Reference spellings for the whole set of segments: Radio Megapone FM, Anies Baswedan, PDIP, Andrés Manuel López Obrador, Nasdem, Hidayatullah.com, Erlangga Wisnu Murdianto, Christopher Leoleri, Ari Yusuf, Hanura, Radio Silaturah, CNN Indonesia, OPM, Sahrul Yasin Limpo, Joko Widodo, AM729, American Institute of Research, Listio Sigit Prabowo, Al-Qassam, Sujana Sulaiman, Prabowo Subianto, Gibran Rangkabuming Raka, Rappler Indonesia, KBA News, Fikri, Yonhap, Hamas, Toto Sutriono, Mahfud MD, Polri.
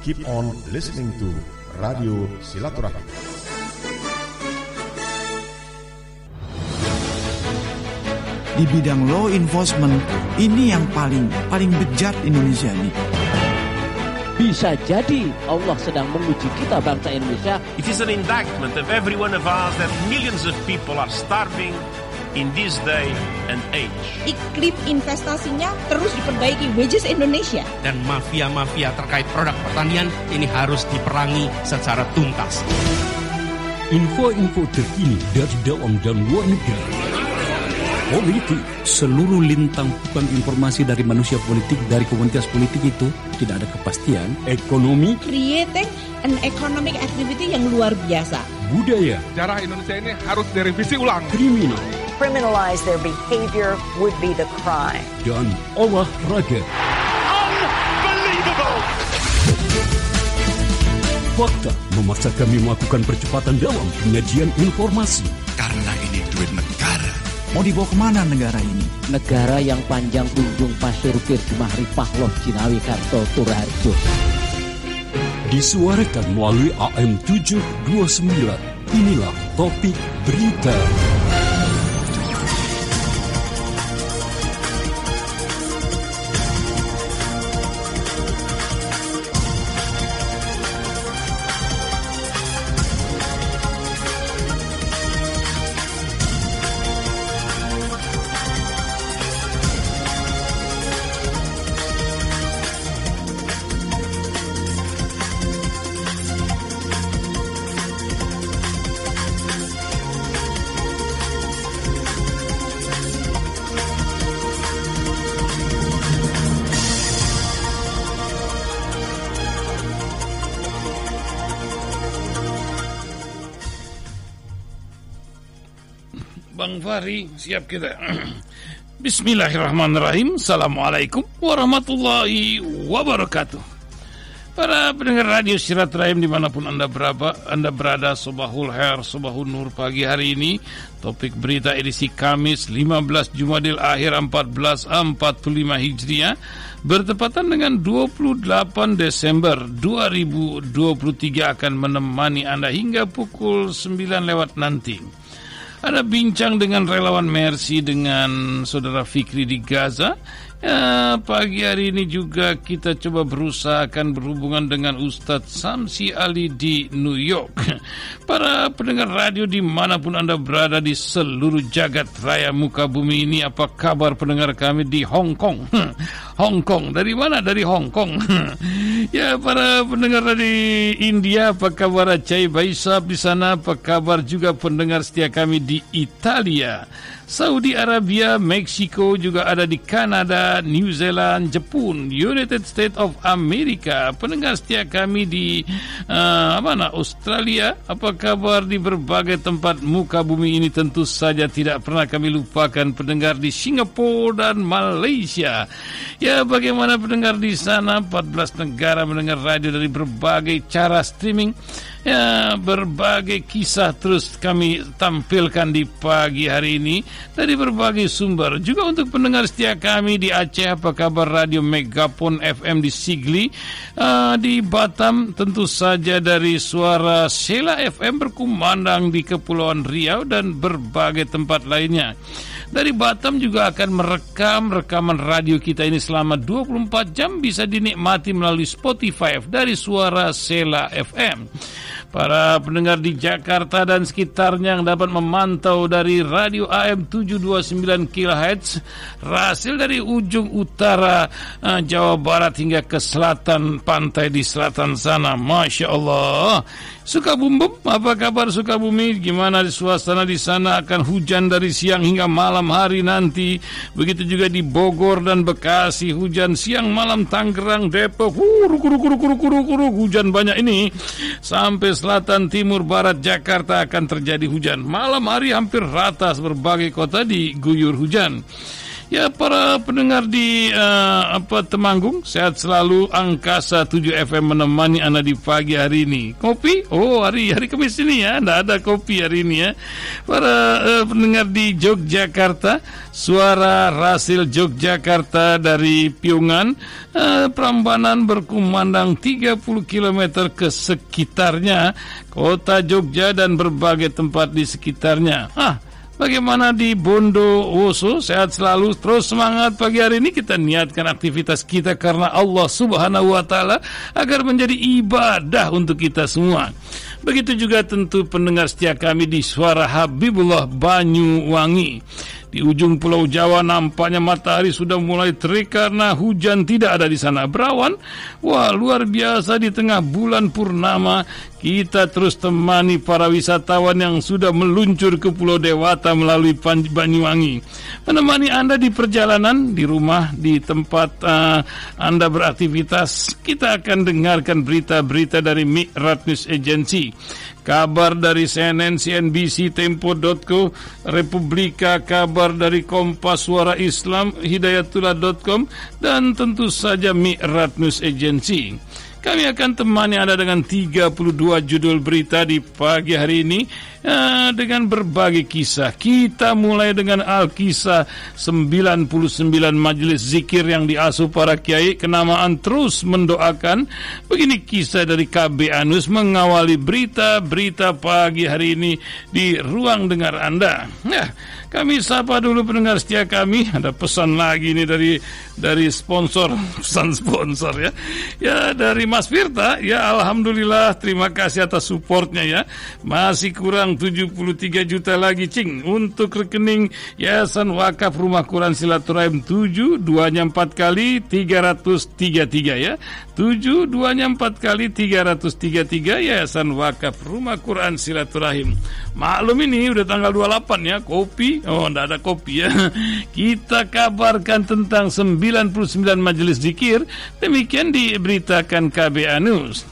Keep on listening to Radio Silaturah. Di bidang law enforcement, ini yang paling bejat Indonesia ini. Bisa jadi Allah sedang menguji kita bangsa Indonesia. It is an indictment of every one of us that millions of people are starving in this day and age. Iklim investasinya terus diperbaiki, wages Indonesia. Dan mafia-mafia terkait produk pertanian ini harus diperangi secara tuntas. Info-info terkini dari dalam dan luar negeri. Politik, seluruh lintang bukan informasi dari manusia politik, dari komunitas politik itu tidak ada kepastian. Ekonomi, creating an economic activity yang luar biasa. Budaya, sejarah Indonesia ini harus direvisi ulang. Kriminal, criminalize their behavior would be the crime. Dan olahraga. Unbelievable. Fakta memaksa kami melakukan percepatan dalam penyajian informasi. Karena ini duit negara. Mau dibawa kemana negara ini? Negara yang panjang kunjung pasir Kirjumah Ripah Loh Cinawi Karto Turharjo. Disuarakan melalui AM 729. Inilah topik berita. Fahri, siap kita. Bismillahirrahmanirrahim. Assalamualaikum warahmatullahi wabarakatuh. Para pendengar Radio Syirat Rahim dimanapun Anda berada, Sobahul Her, Sobahul Nur. Pagi hari ini topik berita edisi Kamis 15 Jumadil Akhir 1445 Hijriah bertepatan dengan 28 Desember 2023 akan menemani Anda hingga pukul 9 lewat nanti. Ada bincang dengan relawan Mercy dengan saudara Fikri di Gaza. Ya, pagi hari ini juga kita coba berusaha akan berhubungan dengan Ustadz Samsi Ali di New York. Para pendengar radio dimanapun Anda berada di seluruh jagat raya muka bumi ini, apa kabar pendengar kami di Hong Kong? Hong Kong, dari mana? Dari Hong Kong. Ya, para pendengar di India, apa kabar Acai Baisab di sana? Apa kabar juga pendengar setia kami di Italia, Saudi Arabia, Meksiko, juga ada di Kanada, New Zealand, Jepun, United States of America. Pendengar setia kami di Australia. Apa kabar di berbagai tempat muka bumi ini? Tentu saja tidak pernah kami lupakan pendengar di Singapura dan Malaysia. Ya, bagaimana pendengar di sana? 14 negara mendengar radio dari berbagai cara streaming. Ya, berbagai kisah terus kami tampilkan di pagi hari ini dari berbagai sumber. Juga untuk pendengar setia kami di Aceh, apa kabar Radio Megapone FM di Sigli, di Batam, tentu saja dari Suara Sela FM berkumandang di Kepulauan Riau dan berbagai tempat lainnya. Dari Batam juga akan merekam rekaman radio kita ini selama 24 jam bisa dinikmati melalui Spotify dari Suara Sela FM. Para pendengar di Jakarta dan sekitarnya yang dapat memantau dari radio AM 729 kHz Rasil dari ujung utara Jawa Barat hingga ke selatan pantai di selatan sana. Masya Allah. Sukabumi, apa kabar Sukabumi? Gimana suasana di sana? Akan hujan dari siang hingga malam hari nanti. Begitu juga di Bogor dan Bekasi, hujan siang malam. Tangerang, Depok, hujan banyak ini. Sampai selatan, timur, barat, Jakarta akan terjadi hujan. Malam hari hampir rata berbagai kota diguyur hujan. Ya, para pendengar di Temanggung, sehat selalu. Angkasa 7 FM menemani Anda di pagi hari ini. Kopi? Oh, hari Kamis ini ya, nggak ada kopi hari ini ya. Para pendengar di Yogyakarta, suara Rasil Yogyakarta dari Piungan, Prambanan berkumandang 30 km ke sekitarnya, kota Jogja dan berbagai tempat di sekitarnya. Bagaimana di Bondowoso? Sehat selalu, terus semangat. Pagi hari ini kita niatkan aktivitas kita karena Allah Subhanahu wa Ta'ala agar menjadi ibadah untuk kita semua. Begitu juga tentu pendengar setia kami di Suara Habibullah Banyuwangi. Di ujung Pulau Jawa nampaknya matahari sudah mulai terik karena hujan tidak ada di sana. Berawan, wah luar biasa di tengah bulan purnama. Kita terus temani para wisatawan yang sudah meluncur ke Pulau Dewata melalui Banyuwangi. Menemani Anda di perjalanan, di rumah, di tempat Anda beraktivitas. Kita akan dengarkan berita-berita dari Mikrat News Agency, kabar dari CNN, CNBC, Tempo.co, Republika, kabar dari Kompas Suara Islam, Hidayatullah.com, dan tentu saja Mikrat News Agency. Kami akan temani Anda dengan 32 judul berita di pagi hari ini dengan berbagai kisah. Kita mulai dengan Al-Kisah 99 majelis zikir yang diasuh para kiai kenamaan terus mendoakan. Begini kisah dari KBA News mengawali berita pagi hari ini di ruang dengar Anda. Nah, kami sapa dulu pendengar setia kami. Ada pesan lagi nih dari sponsor, pesan sponsor ya. Ya, dari Mas Firta. Ya, alhamdulillah, terima kasih atas supportnya ya. Masih kurang 73 juta lagi, Cing, untuk rekening Yayasan Wakaf Rumah Quran Silaturahim 7 2-nya 4 kali 333 ya. 7 2-nya 4 kali 333 Yayasan Wakaf Rumah Quran Silaturahim. Maklum ini udah tanggal 28 ya, kopi. Oh, enggak ada kopi ya. Kita kabarkan tentang 99 majelis zikir, demikian diberitakan KBA News.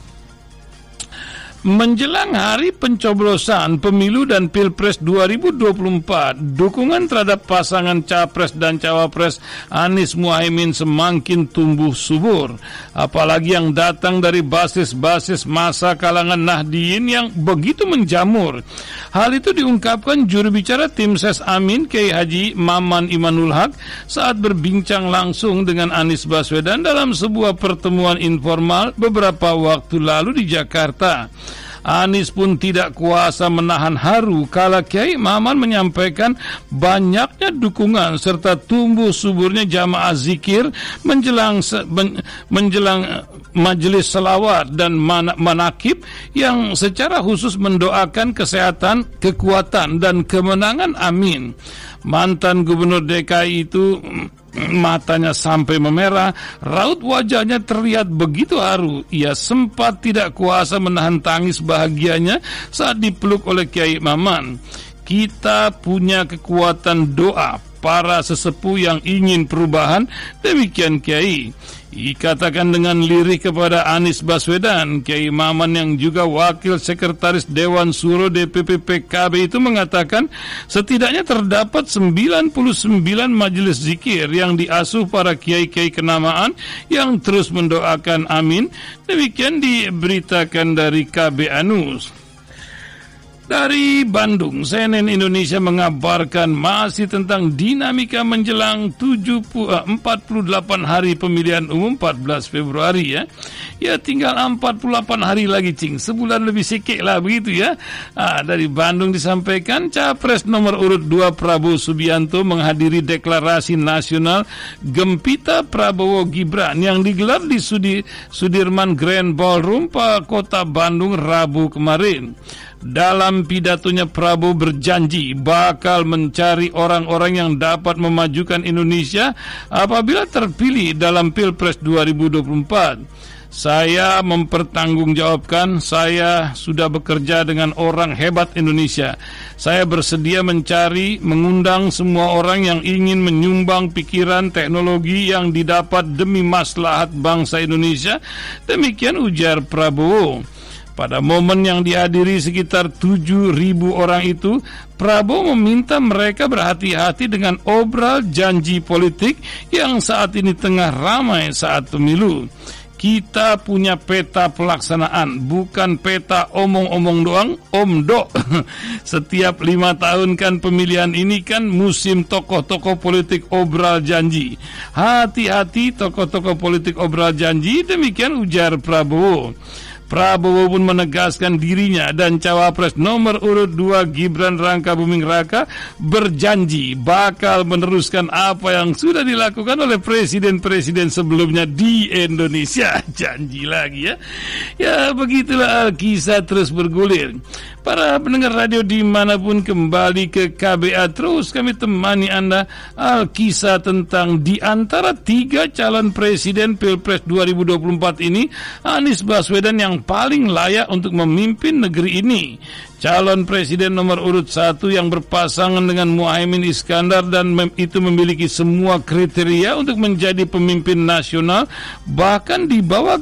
Menjelang hari pencoblosan pemilu dan pilpres 2024, dukungan terhadap pasangan capres dan cawapres Anies Muhaimin semakin tumbuh subur. Apalagi yang datang dari basis-basis masa kalangan Nahdliyin yang begitu menjamur. Hal itu diungkapkan juru bicara tim ses Amin Kiai Haji Maman Imanul Haq saat berbincang langsung dengan Anies Baswedan dalam sebuah pertemuan informal beberapa waktu lalu di Jakarta. Anies pun tidak kuasa menahan haru kala Kiai Maman menyampaikan banyaknya dukungan serta tumbuh suburnya jamaah zikir menjelang majelis selawat dan manakib yang secara khusus mendoakan kesehatan, kekuatan, dan kemenangan. Amin. Mantan Gubernur DKI itu matanya sampai memerah, raut wajahnya terlihat begitu haru. Ia sempat tidak kuasa menahan tangis bahagianya saat dipeluk oleh Kiai Maman. Kita punya kekuatan doa para sesepuh yang ingin perubahan, demikian Kiai. Dikatakan dengan lirih kepada Anies Baswedan, Kiai Maman yang juga Wakil Sekretaris Dewan Suro DPP PKB itu mengatakan setidaknya terdapat 99 majelis zikir yang diasuh para kiai-kiai kenamaan yang terus mendoakan. Amin. Demikian diberitakan dari KBA News. Dari Bandung, CNN Indonesia mengabarkan masih tentang dinamika menjelang 48 hari pemilihan umum 14 Februari ya. Ya, tinggal 48 hari lagi, Cing. Sebulan lebih sikit lah begitu ya. Dari Bandung disampaikan capres nomor urut 2 Prabowo Subianto menghadiri deklarasi nasional Gempita Prabowo Gibran yang digelar di Sudirman Grand Ballroom, Kota Bandung, Rabu kemarin. Dalam pidatonya, Prabowo berjanji bakal mencari orang-orang yang dapat memajukan Indonesia apabila terpilih dalam Pilpres 2024. Saya mempertanggungjawabkan, saya sudah bekerja dengan orang hebat Indonesia. Saya bersedia mencari, mengundang semua orang yang ingin menyumbang pikiran teknologi yang didapat demi maslahat bangsa Indonesia. Demikian ujar Prabowo. Pada momen yang dihadiri sekitar 7.000 orang itu, Prabowo meminta mereka berhati-hati dengan obral janji politik yang saat ini tengah ramai saat pemilu. Kita punya peta pelaksanaan, bukan peta omong-omong doang, omdo. Setiap 5 tahun kan pemilihan ini kan musim tokoh-tokoh politik obral janji. Hati-hati tokoh-tokoh politik obral janji, demikian ujar Prabowo. Prabowo pun menegaskan dirinya dan cawapres nomor urut 2 Gibran Rangkabuming Raka berjanji bakal meneruskan apa yang sudah dilakukan oleh presiden-presiden sebelumnya di Indonesia. Janji lagi ya. Ya begitulah kisah terus bergulir. Para pendengar radio dimanapun, kembali ke KBA terus kami temani Anda. Alkisah tentang di antara 3 calon presiden Pilpres 2024 ini, Anies Baswedan yang paling layak untuk memimpin negeri ini. Calon presiden nomor urut 1 yang berpasangan dengan Muhaimin Iskandar dan itu memiliki semua kriteria untuk menjadi pemimpin nasional. Bahkan di bawah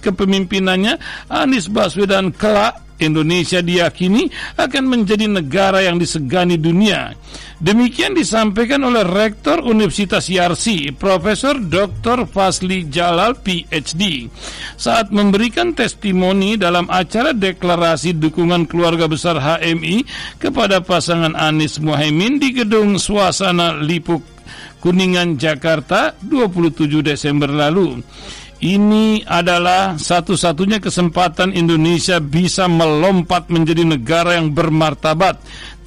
kepemimpinannya Anies Baswedan kelak Indonesia diyakini akan menjadi negara yang disegani dunia. Demikian disampaikan oleh Rektor Universitas Yarsi, Profesor Dr. Fasli Jalal, PhD, saat memberikan testimoni dalam acara deklarasi dukungan keluarga besar HMI kepada pasangan Anies Muhaimin di Gedung Suasana Lipuk, Kuningan, Jakarta, 27 Desember lalu. Ini adalah satu-satunya kesempatan Indonesia bisa melompat menjadi negara yang bermartabat.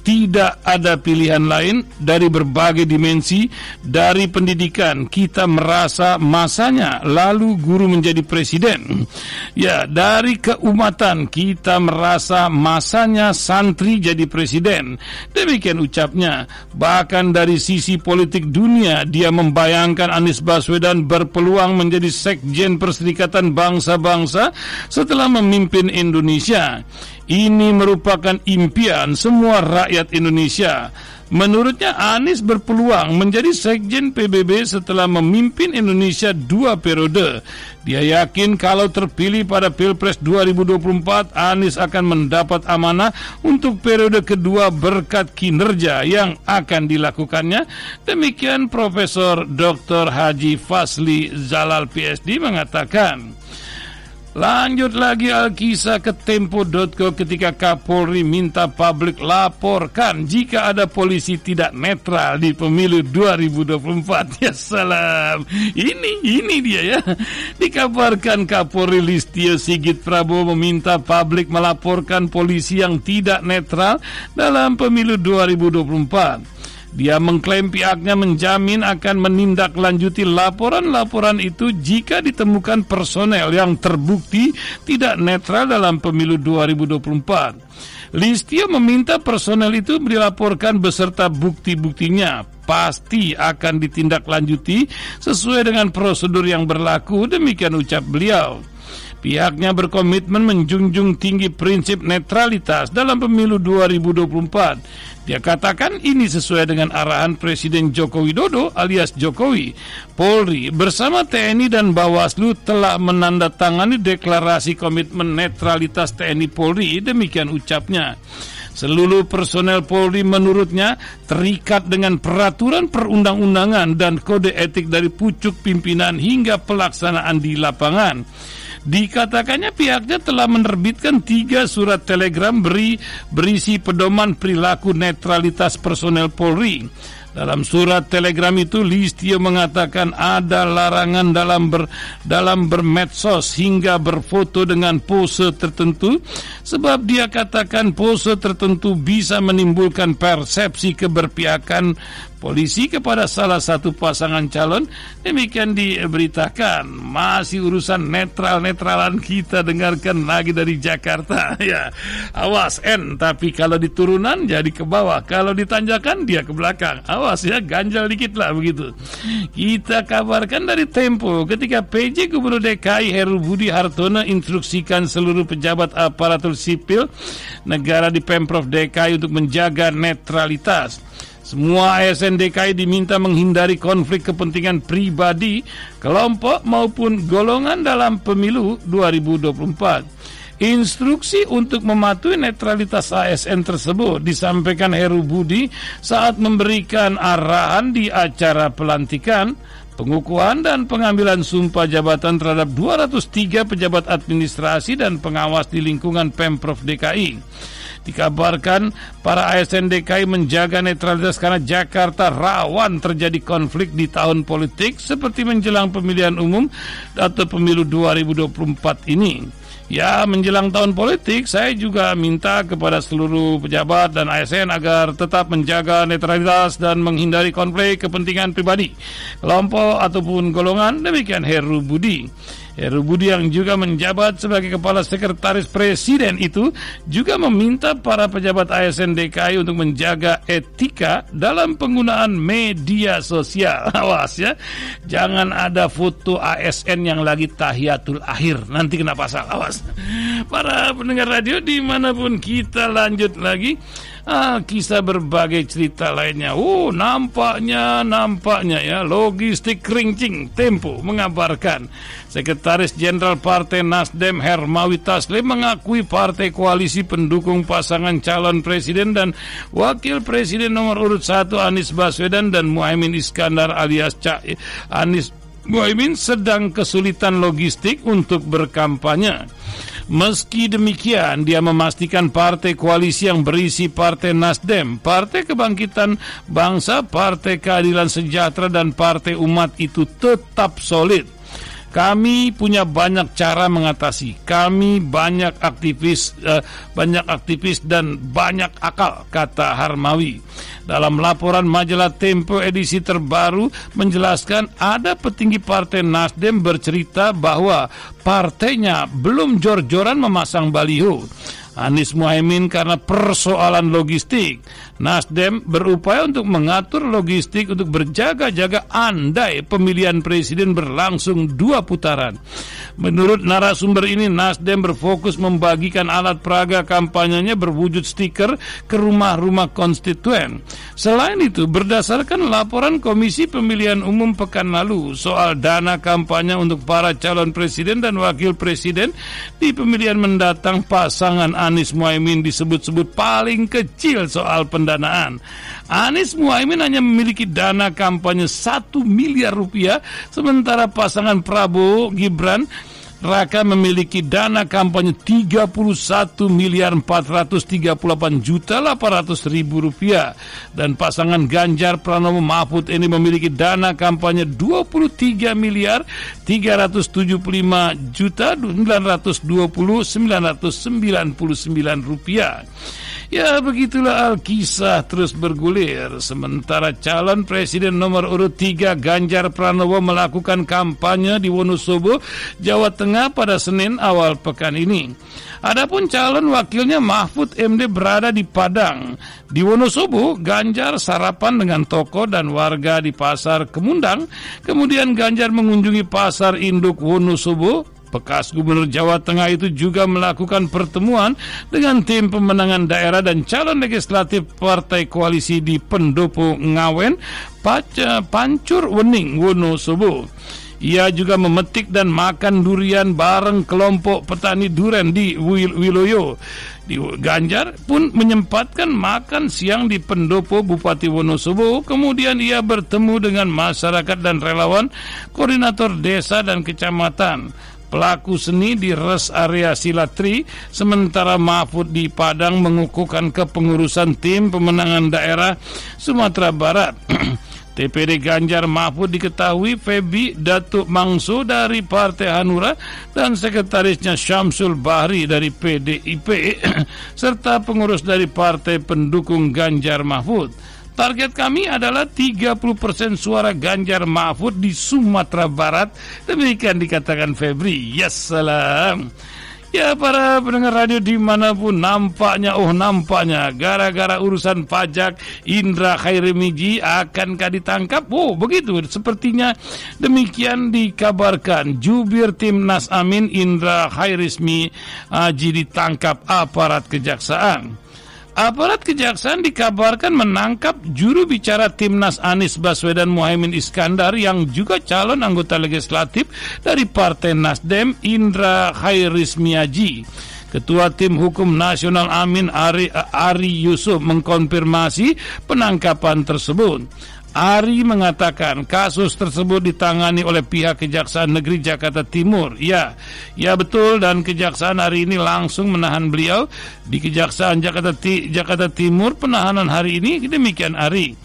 Tidak ada pilihan lain. Dari berbagai dimensi, dari pendidikan, kita merasa masanya lalu guru menjadi presiden. Ya, dari keumatan, kita merasa masanya santri jadi presiden. Demikian ucapnya. Bahkan dari sisi politik dunia, dia membayangkan Anies Baswedan berpeluang menjadi sekjen Perserikatan Bangsa-Bangsa setelah memimpin Indonesia. Ini merupakan impian semua rakyat Indonesia. Menurutnya Anies berpeluang menjadi sekjen PBB setelah memimpin Indonesia 2 periode. Dia yakin kalau terpilih pada Pilpres 2024, Anies akan mendapat amanah untuk periode kedua berkat kinerja yang akan dilakukannya. Demikian Profesor Dr. Haji Fasli Jalal PhD mengatakan. Lanjut lagi alkisah ke Tempo.co ketika Kapolri minta publik laporkan jika ada polisi tidak netral di pemilu 2024. Ya salam. Ini dia ya. Dikabarkan Kapolri Listio Sigit Prabowo meminta publik melaporkan polisi yang tidak netral dalam pemilu 2024. Dia mengklaim pihaknya menjamin akan menindaklanjuti laporan-laporan itu jika ditemukan personel yang terbukti tidak netral dalam pemilu 2024. Listio meminta personel itu dilaporkan beserta bukti-buktinya. Pasti akan ditindaklanjuti sesuai dengan prosedur yang berlaku, demikian ucap beliau. Pihaknya berkomitmen menjunjung tinggi prinsip netralitas dalam pemilu 2024. Dia katakan ini sesuai dengan arahan Presiden Joko Widodo alias Jokowi. Polri bersama TNI dan Bawaslu telah menandatangani deklarasi komitmen netralitas TNI Polri, demikian ucapnya. Seluruh personel Polri menurutnya terikat dengan peraturan perundang-undangan dan kode etik dari pucuk pimpinan hingga pelaksanaan di lapangan. Dikatakannya pihaknya telah menerbitkan 3 surat telegram berisi pedoman perilaku netralitas personel Polri. Dalam surat telegram itu Listio mengatakan ada larangan dalam bermedsos hingga berfoto dengan pose tertentu, sebab dia katakan pose tertentu bisa menimbulkan persepsi keberpihakan polisi kepada salah satu pasangan calon. Demikian diberitakan. Masih urusan netral-netralan, kita dengarkan lagi dari Jakarta. Ya, awas N, tapi kalau di turunan jadi ke bawah, kalau ditanjakan dia ke belakang. Awas ya, ganjal dikit lah begitu. Kita kabarkan dari Tempo ketika PJ Gubernur DKI Heru Budi Hartono instruksikan seluruh pejabat aparatur sipil negara di Pemprov DKI untuk menjaga netralitas. Semua ASN DKI diminta menghindari konflik kepentingan pribadi, kelompok maupun golongan dalam pemilu 2024. Instruksi untuk mematuhi netralitas ASN tersebut disampaikan Heru Budi saat memberikan arahan di acara pelantikan, pengukuhan dan pengambilan sumpah jabatan terhadap 203 pejabat administrasi dan pengawas di lingkungan Pemprov DKI. Dikabarkan para ASN DKI menjaga netralitas karena Jakarta rawan terjadi konflik di tahun politik seperti menjelang pemilihan umum atau pemilu 2024 ini. Ya, menjelang tahun politik saya juga minta kepada seluruh pejabat dan ASN agar tetap menjaga netralitas dan menghindari konflik kepentingan pribadi, kelompok ataupun golongan, demikian Heru Budi. Heru Budi yang juga menjabat sebagai Kepala Sekretaris Presiden itu juga meminta para pejabat ASN DKI untuk menjaga etika dalam penggunaan media sosial. Awas ya, jangan ada foto ASN yang lagi tahiyatul akhir, nanti kena pasal, awas. Para pendengar radio dimanapun, kita lanjut lagi kisah berbagai cerita lainnya. Nampaknya ya, logistik kerincing. Tempo mengabarkan Sekretaris Jenderal Partai Nasdem Hermawi Taslem mengakui partai koalisi pendukung pasangan calon presiden dan wakil presiden nomor urut 1 Anies Baswedan dan Muhaimin Iskandar alias Anies Muhaimin sedang kesulitan logistik untuk berkampanye. Meski demikian, dia memastikan partai koalisi yang berisi Partai Nasdem, Partai Kebangkitan Bangsa, Partai Keadilan Sejahtera, dan Partai Umat itu tetap solid. Kami punya banyak cara mengatasi. Kami banyak aktivis dan banyak akal, kata Hermawi. Dalam laporan majalah Tempo edisi terbaru menjelaskan ada petinggi Partai Nasdem bercerita bahwa partainya belum jor-joran memasang baliho Anies Muhaimin karena persoalan logistik. Nasdem berupaya untuk mengatur logistik untuk berjaga-jaga andai pemilihan presiden berlangsung 2 putaran. Menurut narasumber ini, Nasdem berfokus membagikan alat peraga kampanyenya berwujud stiker ke rumah-rumah konstituen. Selain itu, berdasarkan laporan Komisi Pemilihan Umum pekan lalu soal dana kampanye untuk para calon presiden dan wakil presiden di pemilihan mendatang, pasangan Anies Muhaimin disebut-sebut paling kecil soal pendanaan. Anies Muhaimin hanya memiliki dana kampanye 1 miliar rupiah, sementara pasangan Prabowo Gibran Raka memiliki dana kampanye 31.438.800.000 rupiah dan pasangan Ganjar Pranowo Mahfud ini memiliki dana kampanye 23.375.920.999 rupiah. Ya, begitulah kisah terus bergulir. Sementara calon presiden nomor urut 3 Ganjar Pranowo melakukan kampanye di Wonosobo, Jawa Tengah pada Senin awal pekan ini. Adapun calon wakilnya Mahfud MD berada di Padang. Di Wonosobo, Ganjar sarapan dengan tokoh dan warga di Pasar Kemundang. Kemudian Ganjar mengunjungi Pasar Induk Wonosobo. Bekas Gubernur Jawa Tengah itu juga melakukan pertemuan dengan tim pemenangan daerah dan calon legislatif partai koalisi di Pendopo Ngawen, Pancur Wening, Wonosobo. Ia juga memetik dan makan durian bareng kelompok petani durian di Wiloyo. Ganjar pun menyempatkan makan siang di Pendopo Bupati Wonosobo. Kemudian ia bertemu dengan masyarakat dan relawan, koordinator desa dan kecamatan, pelaku seni di Res Area Silatri. Sementara Mahfud di Padang mengukuhkan kepengurusan tim pemenangan daerah Sumatera Barat. TPD Ganjar Mahfud diketahui Febi Datuk Mangso dari Partai Hanura dan sekretarisnya Syamsul Bahri dari PDIP serta pengurus dari partai pendukung Ganjar Mahfud. Target kami adalah 30% suara Ganjar Mahfud di Sumatera Barat. Demikian dikatakan Febri. Yassalam. Ya, para pendengar radio dimanapun, nampaknya gara-gara urusan pajak Indra Charismiadji akankah ditangkap? Begitu sepertinya, demikian dikabarkan. Jubir Timnas Amin Indra Charismiadji ditangkap aparat kejaksaan. Aparat kejaksaan dikabarkan menangkap juru bicara Timnas Anies Baswedan Muhaimin Iskandar yang juga calon anggota legislatif dari Partai Nasdem Indra Charismiadji. Ketua Tim Hukum Nasional Amin Ari Yusuf mengkonfirmasi penangkapan tersebut. Ari mengatakan kasus tersebut ditangani oleh pihak Kejaksaan Negeri Jakarta Timur. Ya betul, dan Kejaksaan hari ini langsung menahan beliau di Kejaksaan Jakarta Timur. Penahanan hari ini, demikian Ari.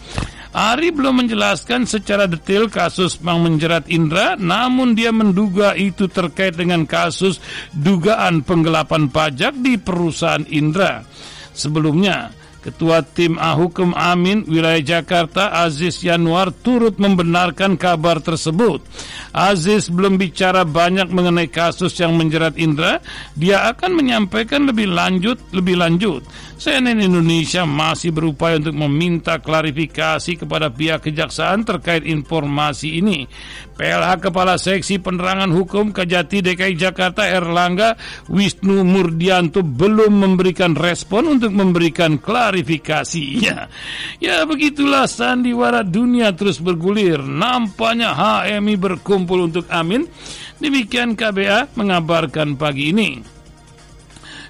Ari belum menjelaskan secara detail kasus yang menjerat Indra, namun dia menduga itu terkait dengan kasus dugaan penggelapan pajak di perusahaan Indra. Sebelumnya, Ketua Tim Hukum Amin Wilayah Jakarta Aziz Yanwar turut membenarkan kabar tersebut. Aziz belum bicara banyak mengenai kasus yang menjerat Indra. Dia akan menyampaikan lebih lanjut. CNN Indonesia masih berupaya untuk meminta klarifikasi kepada pihak kejaksaan terkait informasi ini. PLH Kepala Seksi Penerangan Hukum Kejati DKI Jakarta Erlangga Wisnu Murdianto belum memberikan respon untuk memberikan klarifikasi. Ya begitulah sandiwara dunia terus bergulir. Nampaknya HMI berkumpul untuk Amin. Demikian KBA mengabarkan pagi ini.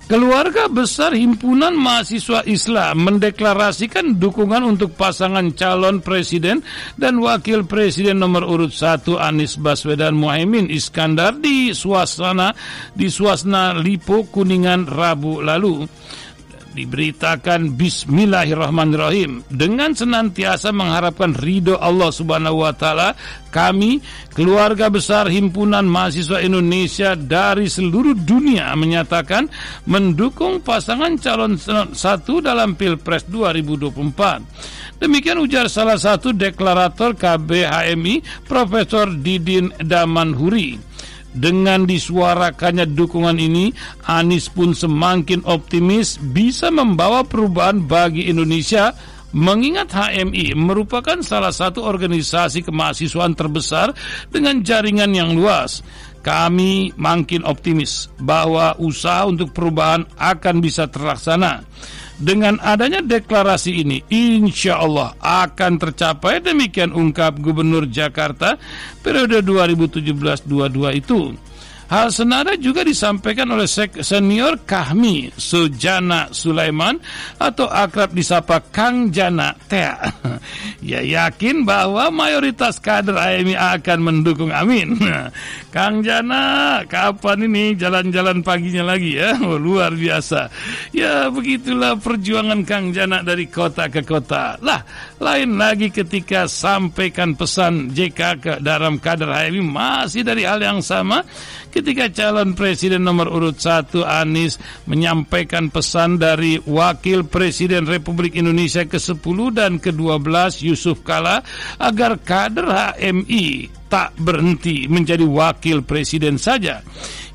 Keluarga besar Himpunan Mahasiswa Islam mendeklarasikan dukungan untuk pasangan calon presiden dan wakil presiden nomor urut 1 Anies Baswedan Muhaimin Iskandar di suasana Lipo Kuningan Rabu lalu. Diberitakan Bismillahirrahmanirrahim, dengan senantiasa mengharapkan ridho Allah Subhanahu wa taala, kami keluarga besar Himpunan Mahasiswa Indonesia dari seluruh dunia menyatakan mendukung pasangan calon satu dalam Pilpres 2024. Demikian ujar salah satu deklarator KBHMI Profesor Didin Damanhuri. Dengan disuarakannya dukungan ini, Anies pun semakin optimis bisa membawa perubahan bagi Indonesia, mengingat HMI merupakan salah satu organisasi kemahasiswaan terbesar dengan jaringan yang luas. Kami makin optimis bahwa usaha untuk perubahan akan bisa terlaksana. Dengan adanya deklarasi ini, insya Allah akan tercapai, demikian ungkap Gubernur Jakarta periode 2017-22 itu. Hal senada juga disampaikan oleh senior Kahmi Sujana Sulaiman atau akrab disapa Kang Jana Tea. Ya, yakin bahwa mayoritas kader HMI akan mendukung Amin. Kang Jana, kapan ini jalan-jalan paginya lagi ya? Oh, luar biasa. Ya, begitulah perjuangan Kang Jana dari kota ke kota. Lah, lain lagi ketika sampaikan pesan JK ke dalam kader HMI masih dari hal yang sama. Ketika calon presiden nomor urut 1 Anies menyampaikan pesan dari Wakil Presiden Republik Indonesia ke-10 dan ke-12 Jusuf Kalla agar kader HMI tak berhenti menjadi wakil presiden saja.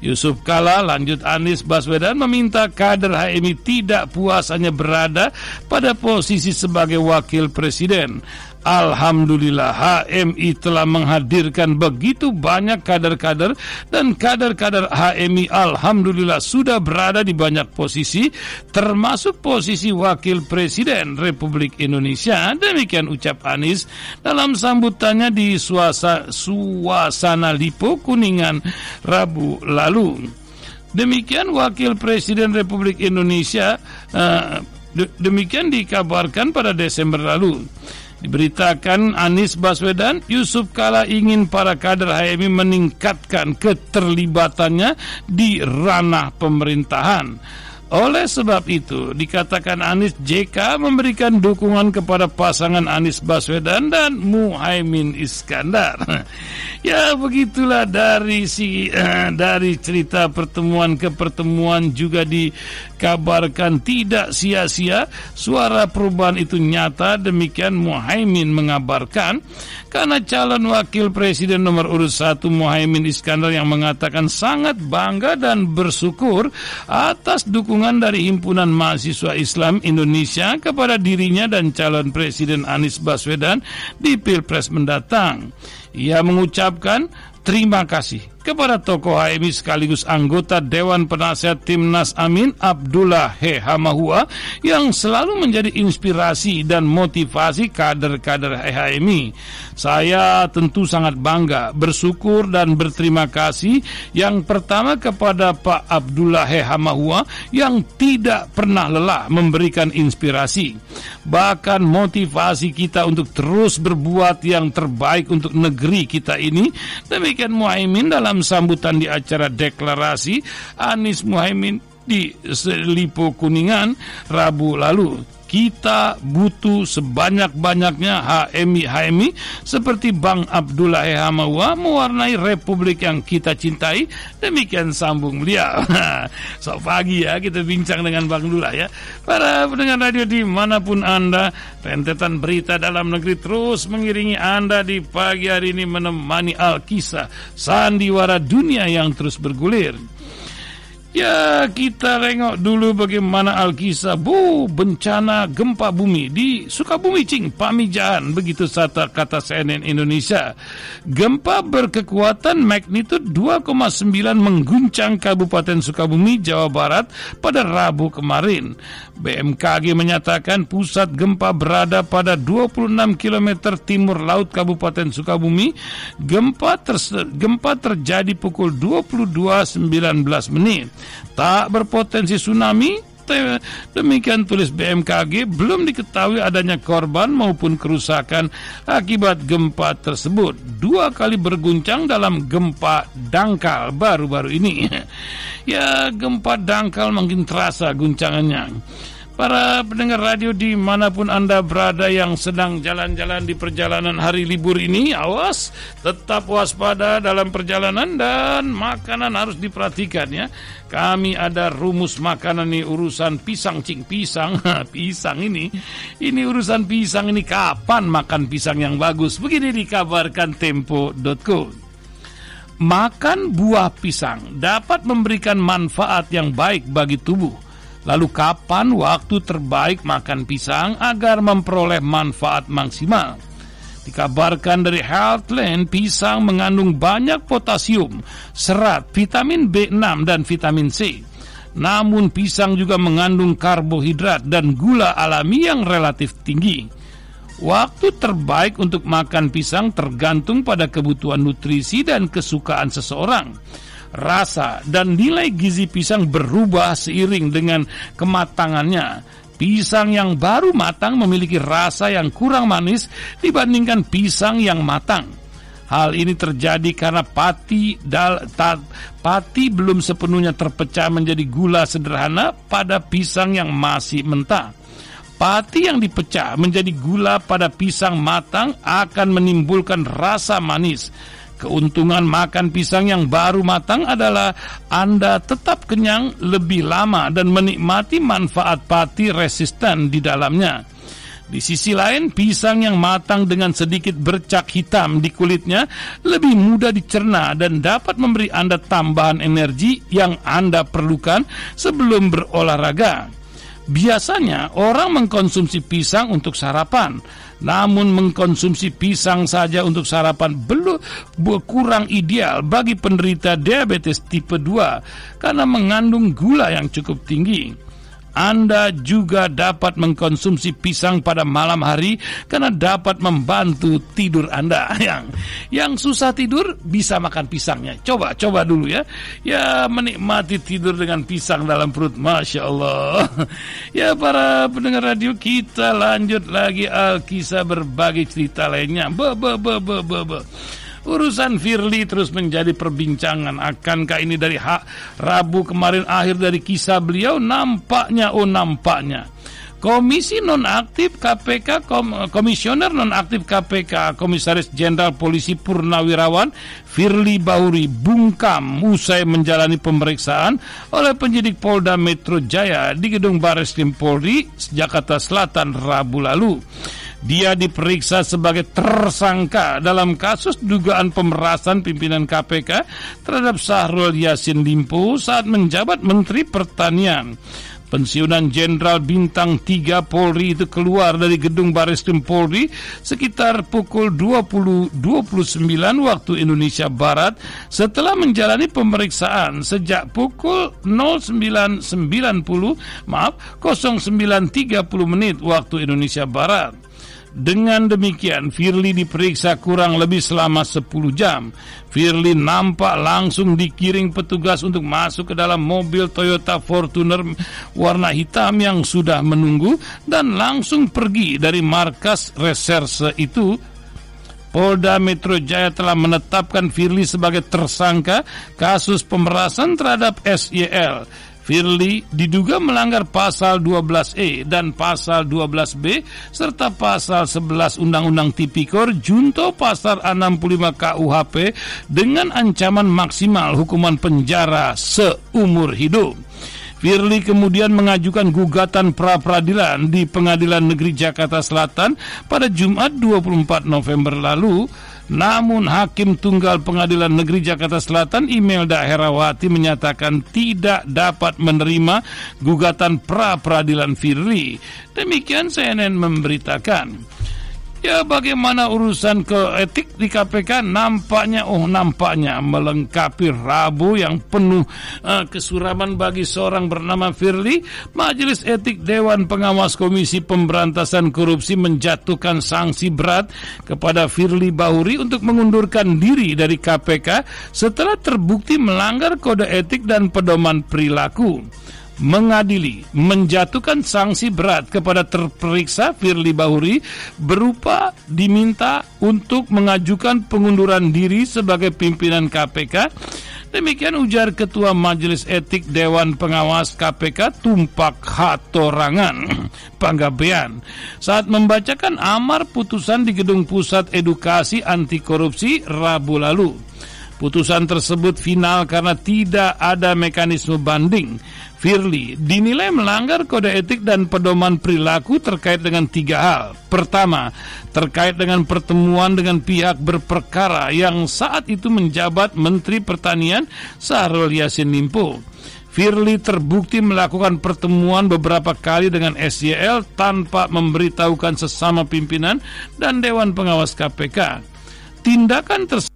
Jusuf Kalla, lanjut Anies Baswedan, meminta kader HMI tidak puas hanya berada pada posisi sebagai wakil presiden. Alhamdulillah, HMI telah menghadirkan begitu banyak kader-kader, dan kader-kader HMI alhamdulillah sudah berada di banyak posisi, termasuk posisi Wakil Presiden Republik Indonesia. Demikian ucap Anies dalam sambutannya di suasana Lipo Kuningan Rabu lalu. Demikian Wakil Presiden Republik Indonesia, demikian dikabarkan pada Desember lalu. Diberitakan Anies Baswedan, Jusuf Kalla ingin para kader HMI meningkatkan keterlibatannya di ranah pemerintahan. Oleh sebab itu, dikatakan Anies, JK memberikan dukungan kepada pasangan Anies Baswedan dan Muhaimin Iskandar. Ya, begitulah dari cerita pertemuan ke pertemuan, juga dikabarkan tidak sia-sia suara perubahan itu nyata. Demikian Muhaimin mengabarkan, karena calon wakil presiden nomor urut 1 Muhaimin Iskandar yang mengatakan sangat bangga dan bersyukur atas dukungan dari Himpunan Mahasiswa Islam Indonesia kepada dirinya dan calon presiden Anies Baswedan di Pilpres mendatang. Ia mengucapkan terima kasih kepada tokoh HMI sekaligus anggota Dewan Penasihat Timnas Amin, Abdullah Hehamahua, yang selalu menjadi inspirasi dan motivasi kader-kader HMI. Saya tentu sangat bangga, bersyukur dan berterima kasih yang pertama kepada Pak Abdullah Hehamahua yang tidak pernah lelah memberikan inspirasi, bahkan motivasi kita untuk terus berbuat yang terbaik untuk negeri kita ini. Demikian Muhaimin dalam sambutan di acara deklarasi Anies Muhaimin di Lipo Kuningan Rabu lalu. Kita butuh sebanyak-banyaknya HMI-HMI seperti Bang Abdullah Hehamahua mewarnai republik yang kita cintai. Demikian sambung beliau. So pagi ya, kita bincang dengan Bang Abdullah ya. Para pendengar radio dimanapun Anda, rentetan berita dalam negeri terus mengiringi Anda di pagi hari ini, menemani Alkisah sandiwara dunia yang terus bergulir. Ya, kita tengok dulu bagaimana Alkisah bencana gempa bumi di Sukabumi Cing, Pamijahan, begitu kata CNN Indonesia. Gempa berkekuatan magnitude 2,9 mengguncang Kabupaten Sukabumi, Jawa Barat pada Rabu kemarin. BMKG menyatakan pusat gempa berada pada 26 km timur laut Kabupaten Sukabumi. Gempa terjadi pukul 22.19. Tak berpotensi tsunami, demikian tulis BMKG. Belum diketahui adanya korban maupun kerusakan akibat gempa tersebut. 2 kali berguncang dalam gempa dangkal baru-baru ini. Ya, gempa dangkal makin terasa guncangannya. Para pendengar radio dimanapun Anda berada yang sedang jalan-jalan di perjalanan hari libur ini, awas, tetap waspada dalam perjalanan dan makanan harus diperhatikan ya. Kami ada rumus makanan nih, urusan pisang Cing, pisang ini urusan pisang ini, kapan makan pisang yang bagus. Begini dikabarkan Tempo.co. Makan buah pisang dapat memberikan manfaat yang baik bagi tubuh. Lalu kapan waktu terbaik makan pisang agar memperoleh manfaat maksimal? Dikabarkan dari Healthline, pisang mengandung banyak potasium, serat, vitamin B6 dan vitamin C. Namun pisang juga mengandung karbohidrat dan gula alami yang relatif tinggi. Waktu terbaik untuk makan pisang tergantung pada kebutuhan nutrisi dan kesukaan seseorang. Rasa dan nilai gizi pisang berubah seiring dengan kematangannya. Pisang yang baru matang memiliki rasa yang kurang manis dibandingkan pisang yang matang. Hal ini terjadi karena pati belum sepenuhnya terpecah menjadi gula sederhana pada pisang yang masih mentah. Pati yang dipecah menjadi gula pada pisang matang akan menimbulkan rasa manis. Keuntungan makan pisang yang baru matang adalah Anda tetap kenyang lebih lama dan menikmati manfaat pati resisten di dalamnya. Di sisi lain, pisang yang matang dengan sedikit bercak hitam di kulitnya lebih mudah dicerna dan dapat memberi Anda tambahan energi yang Anda perlukan sebelum berolahraga. Biasanya orang mengkonsumsi pisang untuk sarapan, namun mengkonsumsi pisang saja untuk sarapan belum kurang ideal bagi penderita diabetes tipe 2 karena mengandung gula yang cukup tinggi. Anda juga dapat mengkonsumsi pisang pada malam hari karena dapat membantu tidur Anda. Yang susah tidur bisa makan pisangnya. Coba dulu ya. Ya, menikmati tidur dengan pisang dalam perut. Masya Allah. Ya, para pendengar radio, kita lanjut lagi Alkisah berbagi cerita lainnya. Urusan Firli terus menjadi perbincangan. Akankah ini dari Rabu kemarin akhir dari kisah beliau? Nampaknya. Komisi nonaktif KPK, Komisioner nonaktif KPK, Komisaris Jenderal Polisi Purnawirawan Firli Bahuri bungkam usai menjalani pemeriksaan oleh penyidik Polda Metro Jaya di Gedung Bareskrim Polri, Jakarta Selatan, Rabu lalu. Dia diperiksa sebagai tersangka dalam kasus dugaan pemerasan pimpinan KPK terhadap Sahrul Yasin Limpo saat menjabat Menteri Pertanian. Pensiunan Jenderal Bintang 3 Polri itu keluar dari gedung Bareskrim Polri sekitar pukul 20.29 waktu Indonesia Barat setelah menjalani pemeriksaan sejak pukul 09.30 menit waktu Indonesia Barat. Dengan demikian, Firli diperiksa kurang lebih selama 10 jam. Firli nampak langsung dikiring petugas untuk masuk ke dalam mobil Toyota Fortuner warna hitam yang sudah menunggu dan langsung pergi dari markas reserse itu. Polda Metro Jaya telah menetapkan Firli sebagai tersangka kasus pemerasan terhadap SYL. Firli diduga melanggar pasal 12E dan pasal 12B serta pasal 11 Undang-Undang Tipikor junto pasal 65 KUHP dengan ancaman maksimal hukuman penjara seumur hidup. Firli kemudian mengajukan gugatan pra-peradilan di Pengadilan Negeri Jakarta Selatan pada Jumat 24 November lalu. Namun Hakim Tunggal Pengadilan Negeri Jakarta Selatan Imelda Herawati menyatakan tidak dapat menerima gugatan pra-peradilan Firli. Demikian CNN memberitakan. Ya, bagaimana urusan ke etik di KPK? Nampaknya melengkapi Rabu yang penuh kesuraman bagi seorang bernama Firli. Majelis Etik Dewan Pengawas Komisi Pemberantasan Korupsi menjatuhkan sanksi berat kepada Firli Bahuri untuk mengundurkan diri dari KPK setelah terbukti melanggar kode etik dan pedoman perilaku. Mengadili menjatuhkan sanksi berat kepada terperiksa Firli Bahuri berupa diminta untuk mengajukan pengunduran diri sebagai pimpinan KPK. Demikian ujar Ketua Majelis Etik Dewan Pengawas KPK Tumpak Hatorangan Panggabean saat membacakan amar putusan di Gedung Pusat Edukasi Anti Korupsi Rabu lalu. Putusan tersebut final karena tidak ada mekanisme banding. Firli dinilai melanggar kode etik dan pedoman perilaku terkait dengan 3 hal. Pertama, terkait dengan pertemuan dengan pihak berperkara yang saat itu menjabat Menteri Pertanian Sahrul Yasin Limpo. Firli terbukti melakukan pertemuan beberapa kali dengan SYL tanpa memberitahukan sesama pimpinan dan Dewan Pengawas KPK. Tindakan tersebut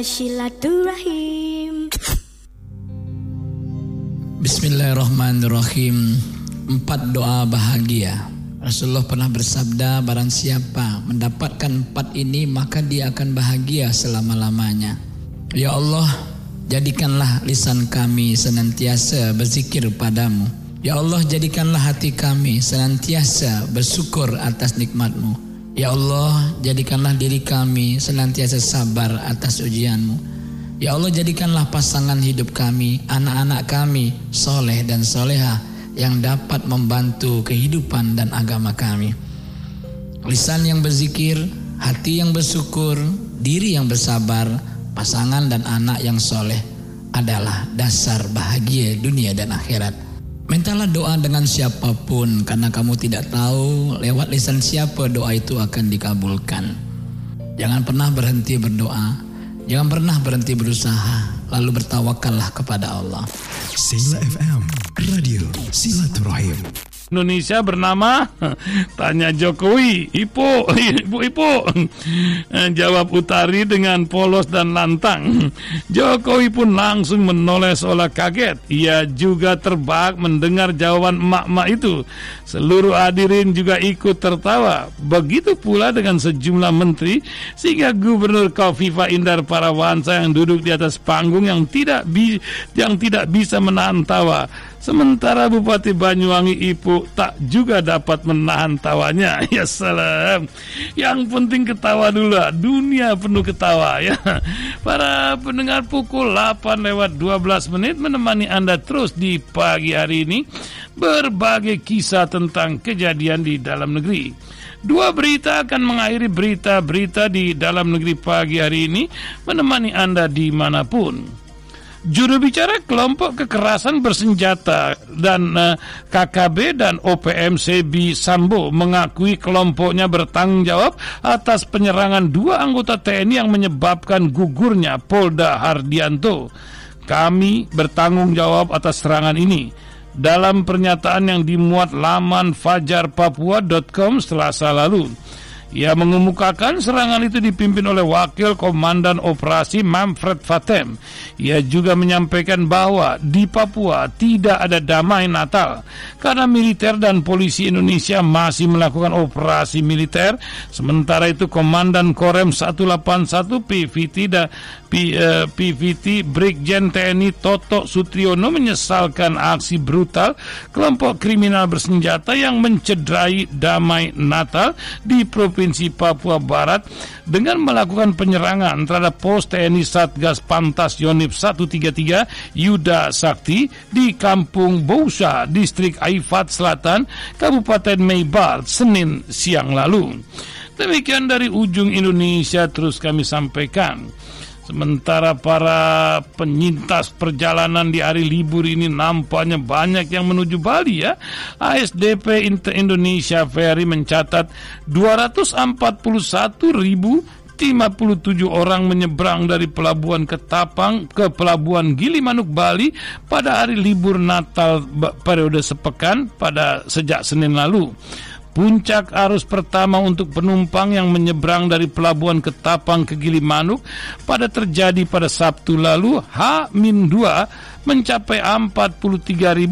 Silaturahim. Bismillahirrahmanirrahim. 4 doa bahagia. Rasulullah pernah bersabda, barang siapa mendapatkan 4 ini maka dia akan bahagia selama-lamanya. Ya Allah, jadikanlah lisan kami senantiasa berzikir padamu. Ya Allah, jadikanlah hati kami senantiasa bersyukur atas nikmat-Mu. Ya Allah, jadikanlah diri kami senantiasa sabar atas ujian-Mu. Ya Allah, jadikanlah pasangan hidup kami, anak-anak kami, soleh dan soleha yang dapat membantu kehidupan dan agama kami. Lisan yang berzikir, hati yang bersyukur, diri yang bersabar, pasangan dan anak yang soleh adalah dasar bahagia dunia dan akhirat. Mintalah doa dengan siapapun, karena kamu tidak tahu lewat lisan siapa doa itu akan dikabulkan. Jangan pernah berhenti berdoa, jangan pernah berhenti berusaha, lalu bertawakallah kepada Allah. Sela FM, Radio Silaturahim. Indonesia bernama tanya Jokowi, Ibu. Jawab Utari dengan polos dan lantang. Jokowi pun langsung menoleh seolah kaget. Ia juga terbahak mendengar jawaban emak-emak itu. Seluruh hadirin juga ikut tertawa. Begitu pula dengan sejumlah menteri, sehingga Gubernur Kofifa Indar Parawansa yang duduk di atas panggung yang tidak bisa menahan tawa. Sementara Bupati Banyuwangi Ipu tak juga dapat menahan tawanya. Ya salam. Yang penting ketawa dulu. Dunia penuh ketawa ya. Para pendengar, pukul 8:12 menemani Anda terus di pagi hari ini. berbagai kisah tentang kejadian di dalam negeri. Dua berita akan mengakhiri berita-berita di dalam negeri pagi hari ini, menemani Anda dimanapun. Juru bicara kelompok kekerasan bersenjata dan KKB dan OPM Sebi Sambo mengakui kelompoknya bertanggung jawab atas penyerangan dua anggota TNI yang menyebabkan gugurnya Polda Hardianto. Kami bertanggung jawab atas serangan ini. Dalam pernyataan yang dimuat laman fajarpapua.com Selasa lalu, ia mengemukakan serangan itu dipimpin oleh Wakil Komandan Operasi Manfred Vatem. Ia juga menyampaikan bahwa di Papua tidak ada damai Natal karena militer dan polisi Indonesia masih melakukan operasi militer. Sementara itu Komandan Korem 181 PVT Brigjen TNI Toto Sutriono menyesalkan aksi brutal kelompok kriminal bersenjata yang mencederai damai Natal di Provinsi Papua Barat dengan melakukan penyerangan terhadap pos TNI Satgas Pantas Yonif 133 Yuda Sakti di Kampung Bousa, Distrik Aifat Selatan, Kabupaten Meibar, Senin siang lalu. Demikian dari ujung Indonesia terus kami sampaikan. Sementara para penyintas perjalanan di hari libur ini nampaknya banyak yang menuju Bali ya. ASDP Indonesia Ferry mencatat 241.057 orang menyeberang dari Pelabuhan Ketapang ke Pelabuhan Gilimanuk Bali pada hari libur Natal periode sepekan pada sejak Senin lalu. Puncak arus pertama untuk penumpang yang menyeberang dari Pelabuhan Ketapang ke Gilimanuk terjadi pada Sabtu lalu H-2 mencapai 43.467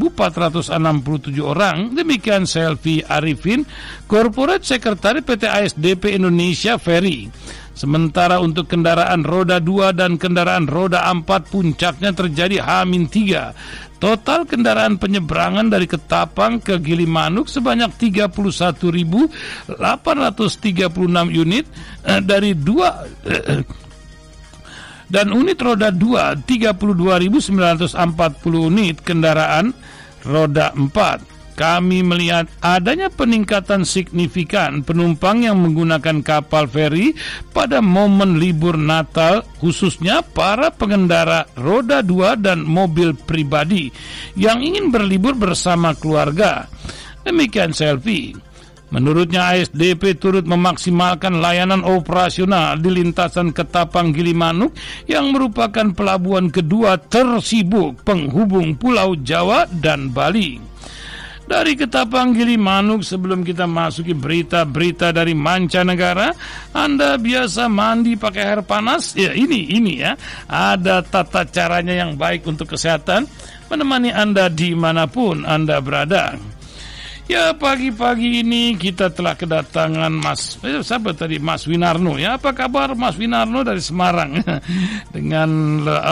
orang. Demikian Selvi Arifin, Corporate Secretary PT ASDP Indonesia Ferry. Sementara untuk kendaraan roda 2 dan kendaraan roda 4 puncaknya terjadi H-3. Total kendaraan penyeberangan dari Ketapang ke Gilimanuk sebanyak 31.836 unit dan unit roda 2 32.940 unit kendaraan roda 4. Kami melihat adanya peningkatan signifikan penumpang yang menggunakan kapal feri pada momen libur Natal, khususnya para pengendara roda 2 dan mobil pribadi yang ingin berlibur bersama keluarga. Demikian selfie. Menurutnya ASDP turut memaksimalkan layanan operasional di lintasan Ketapang Gilimanuk yang merupakan pelabuhan kedua tersibuk penghubung Pulau Jawa dan Bali. Dari Ketapang Gilimanuk, sebelum kita masuki berita-berita dari mancanegara, Anda biasa mandi pakai air panas? Ya, ini ya. Ada tata caranya yang baik untuk kesehatan, menemani Anda dimanapun Anda berada. Ya, pagi-pagi ini kita telah kedatangan Mas Winarno ya. Apa kabar Mas Winarno dari Semarang? Dengan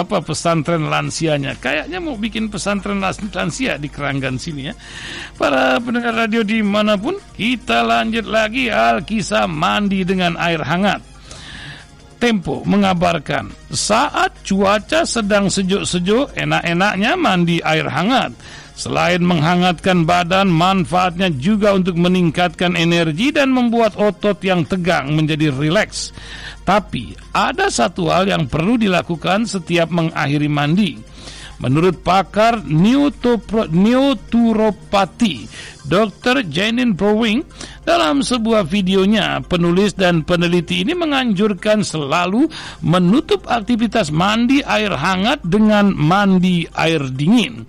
pesantren lansianya. Kayaknya mau bikin pesantren lansia di Keranggan sini ya. Para pendengar radio dimanapun, kita lanjut lagi Alkisah mandi dengan air hangat. Tempo mengabarkan, saat cuaca sedang sejuk-sejuk, enak-enaknya mandi air hangat. Selain menghangatkan badan, manfaatnya juga untuk meningkatkan energi dan membuat otot yang tegang menjadi rileks. Tapi, ada satu hal yang perlu dilakukan setiap mengakhiri mandi. Menurut pakar neuropati Dr. Janine Browning, dalam sebuah videonya, penulis dan peneliti ini menganjurkan selalu menutup aktivitas mandi air hangat dengan mandi air dingin,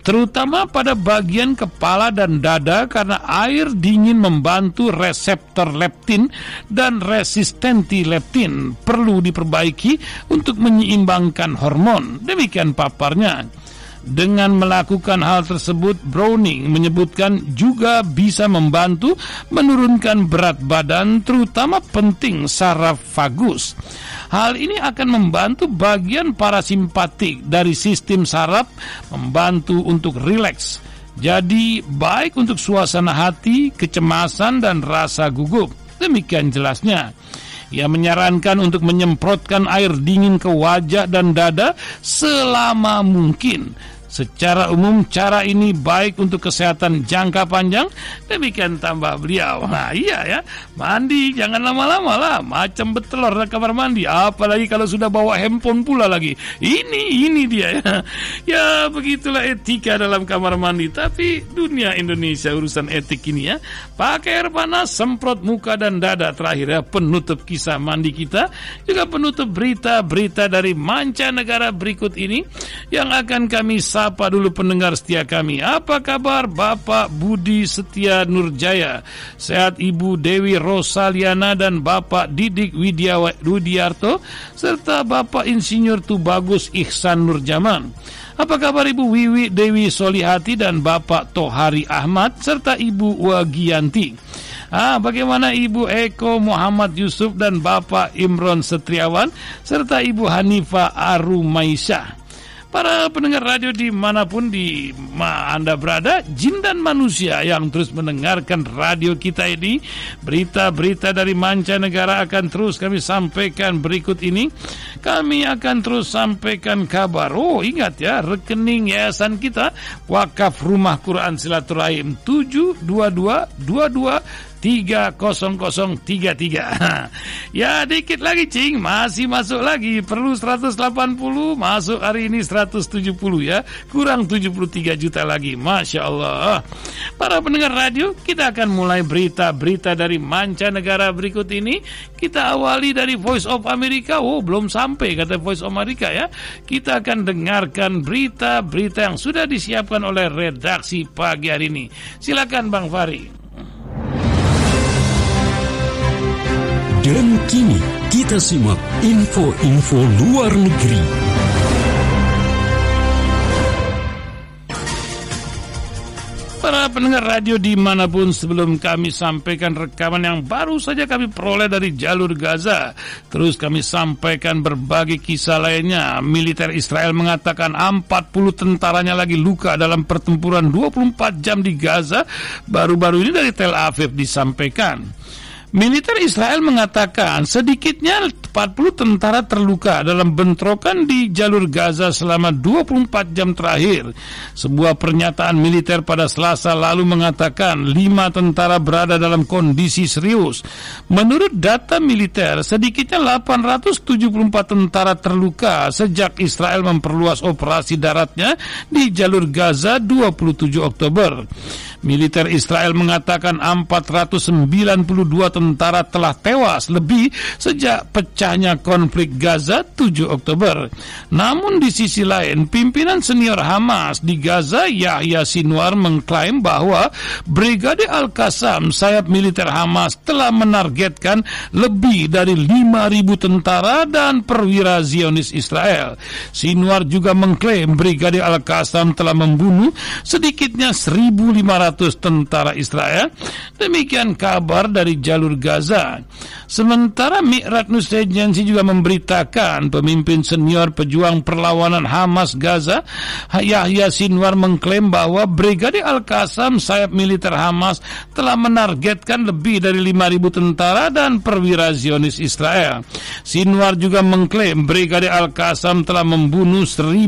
terutama pada bagian kepala dan dada, karena air dingin membantu reseptor leptin dan resistensi leptin perlu diperbaiki untuk menyeimbangkan hormon. Demikian paparnya. Dengan melakukan hal tersebut, Browning menyebutkan juga bisa membantu menurunkan berat badan, terutama penting saraf vagus. Hal ini akan membantu bagian parasimpatik dari sistem saraf, membantu untuk rileks. Jadi baik untuk suasana hati, kecemasan, dan rasa gugup. Demikian jelasnya. Ia menyarankan untuk menyemprotkan air dingin ke wajah dan dada selama mungkin. Secara umum cara ini baik untuk kesehatan jangka panjang, demikian tambah beliau. Nah iya ya, mandi jangan lama-lama lah, macam betelor di kamar mandi, apalagi kalau sudah bawa handphone pula lagi. Ini dia ya. Ya begitulah etika dalam kamar mandi. Tapi dunia Indonesia urusan etik ini ya. Pakai air panas, semprot muka dan dada. Terakhir ya, penutup kisah mandi kita, juga penutup berita-berita dari mancanegara berikut ini yang akan kami sapa dulu pendengar setia kami. Apa kabar Bapak Budi Setia Nurjaya? Sehat Ibu Dewi Rosaliana dan Bapak Didik Widiarto serta Bapak Insinyur Tubagus Ihsan Nurjaman. Apa kabar Ibu Wiwi Dewi Solihati dan Bapak Tohari Ahmad serta Ibu Wagianti? Bagaimana Ibu Eko Muhammad Yusuf dan Bapak Imron Setriawan serta Ibu Hanifa Arumaisyah? Para pendengar radio dimanapun Anda berada, jin dan manusia yang terus mendengarkan radio kita ini, berita-berita dari mancanegara akan terus kami sampaikan berikut ini. Kami akan terus sampaikan kabar. Oh ingat ya, rekening yayasan kita Wakaf Rumah Quran Silaturahim 72222 30033. Ya dikit lagi cing, masih masuk lagi. Perlu 180, masuk hari ini 170 ya, kurang 73 juta lagi. Masya Allah. Para pendengar radio, kita akan mulai berita-berita dari mancanegara berikut ini. Kita awali dari Voice of America. Oh belum sampai kata Voice of America ya. Kita akan dengarkan berita-berita yang sudah disiapkan oleh redaksi pagi hari ini. Silakan Bang Fahri. Dan kini kita simak info-info luar negeri. Para pendengar radio dimanapun, sebelum kami sampaikan rekaman yang baru saja kami peroleh dari jalur Gaza, terus kami sampaikan berbagai kisah lainnya. Militer Israel mengatakan 40 tentaranya lagi luka dalam pertempuran 24 jam di Gaza. Baru-baru ini dari Tel Aviv disampaikan. Militer Israel mengatakan sedikitnya 40 tentara terluka dalam bentrokan di jalur Gaza selama 24 jam terakhir. Sebuah pernyataan militer pada Selasa lalu mengatakan 5 tentara berada dalam kondisi serius. Menurut data militer, sedikitnya 874 tentara terluka sejak Israel memperluas operasi daratnya di jalur Gaza 27 Oktober. Militer Israel mengatakan 492 tentara telah tewas lebih sejak pecahnya konflik Gaza 7 Oktober. Namun di sisi lain, pimpinan senior Hamas di Gaza Yahya Sinwar mengklaim bahwa Brigade Al-Qassam, sayap militer Hamas, telah menargetkan lebih dari 5.000 tentara dan perwira Zionis Israel. Sinwar juga mengklaim Brigade Al-Qassam telah membunuh sedikitnya 1.500 tentara Israel. Demikian kabar dari jalur Gaza. Sementara Mikrat News Agency juga memberitakan pemimpin senior pejuang perlawanan Hamas Gaza Yahya Sinwar mengklaim bahwa Brigade Al-Qassam, sayap militer Hamas, telah menargetkan lebih dari 5.000 tentara dan perwira Zionis Israel. Sinwar juga mengklaim Brigade Al-Qassam telah membunuh 1.500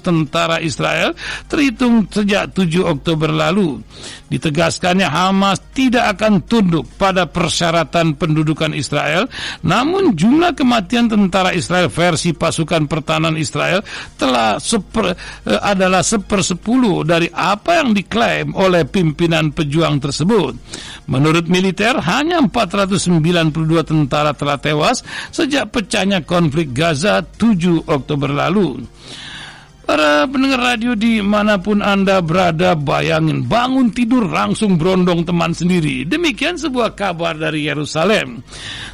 tentara Israel terhitung sejak 7 Oktober lalu. Ditegaskannya Hamas tidak akan tunduk pada persyaratan pendudukan Israel, namun jumlah kematian tentara Israel versi pasukan pertahanan Israel telah adalah 1/10 dari apa yang diklaim oleh pimpinan pejuang tersebut. Menurut militer, hanya 492 tentara telah tewas sejak pecahnya konflik Gaza 7 Oktober lalu. Para pendengar radio dimanapun Anda berada, bayangin bangun tidur langsung berondong teman sendiri. Demikian sebuah kabar dari Yerusalem.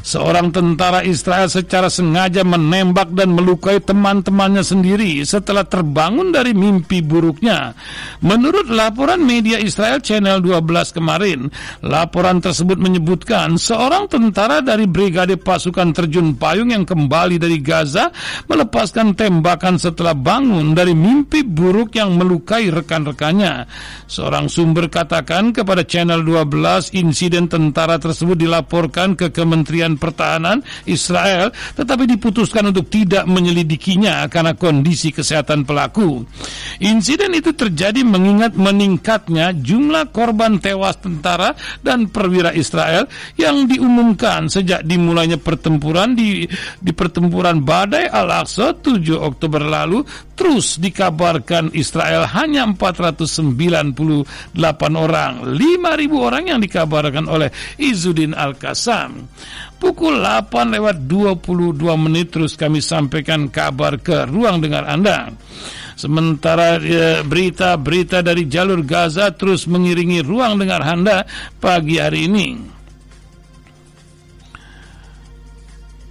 Seorang tentara Israel secara sengaja menembak dan melukai teman-temannya sendiri setelah terbangun dari mimpi buruknya. Menurut laporan media Israel Channel 12 kemarin, laporan tersebut menyebutkan seorang tentara dari Brigade Pasukan Terjun Payung yang kembali dari Gaza melepaskan tembakan setelah bangun dari mimpi buruk yang melukai rekan-rekannya. Seorang sumber katakan kepada Channel 12, insiden tentara tersebut dilaporkan ke Kementerian Pertahanan Israel, tetapi diputuskan untuk tidak menyelidikinya karena kondisi kesehatan pelaku. Insiden itu terjadi mengingat meningkatnya jumlah korban tewas tentara dan perwira Israel yang diumumkan sejak dimulainya pertempuran di pertempuran Badai Al-Aqsa 7 Oktober lalu. Terus dikabarkan Israel hanya 498 orang, 5.000 orang yang dikabarkan oleh Izzuddin Al-Qassam. Pukul 8:22 terus kami sampaikan kabar ke ruang dengar Anda. Sementara berita-berita dari jalur Gaza terus mengiringi ruang dengar Anda pagi hari ini.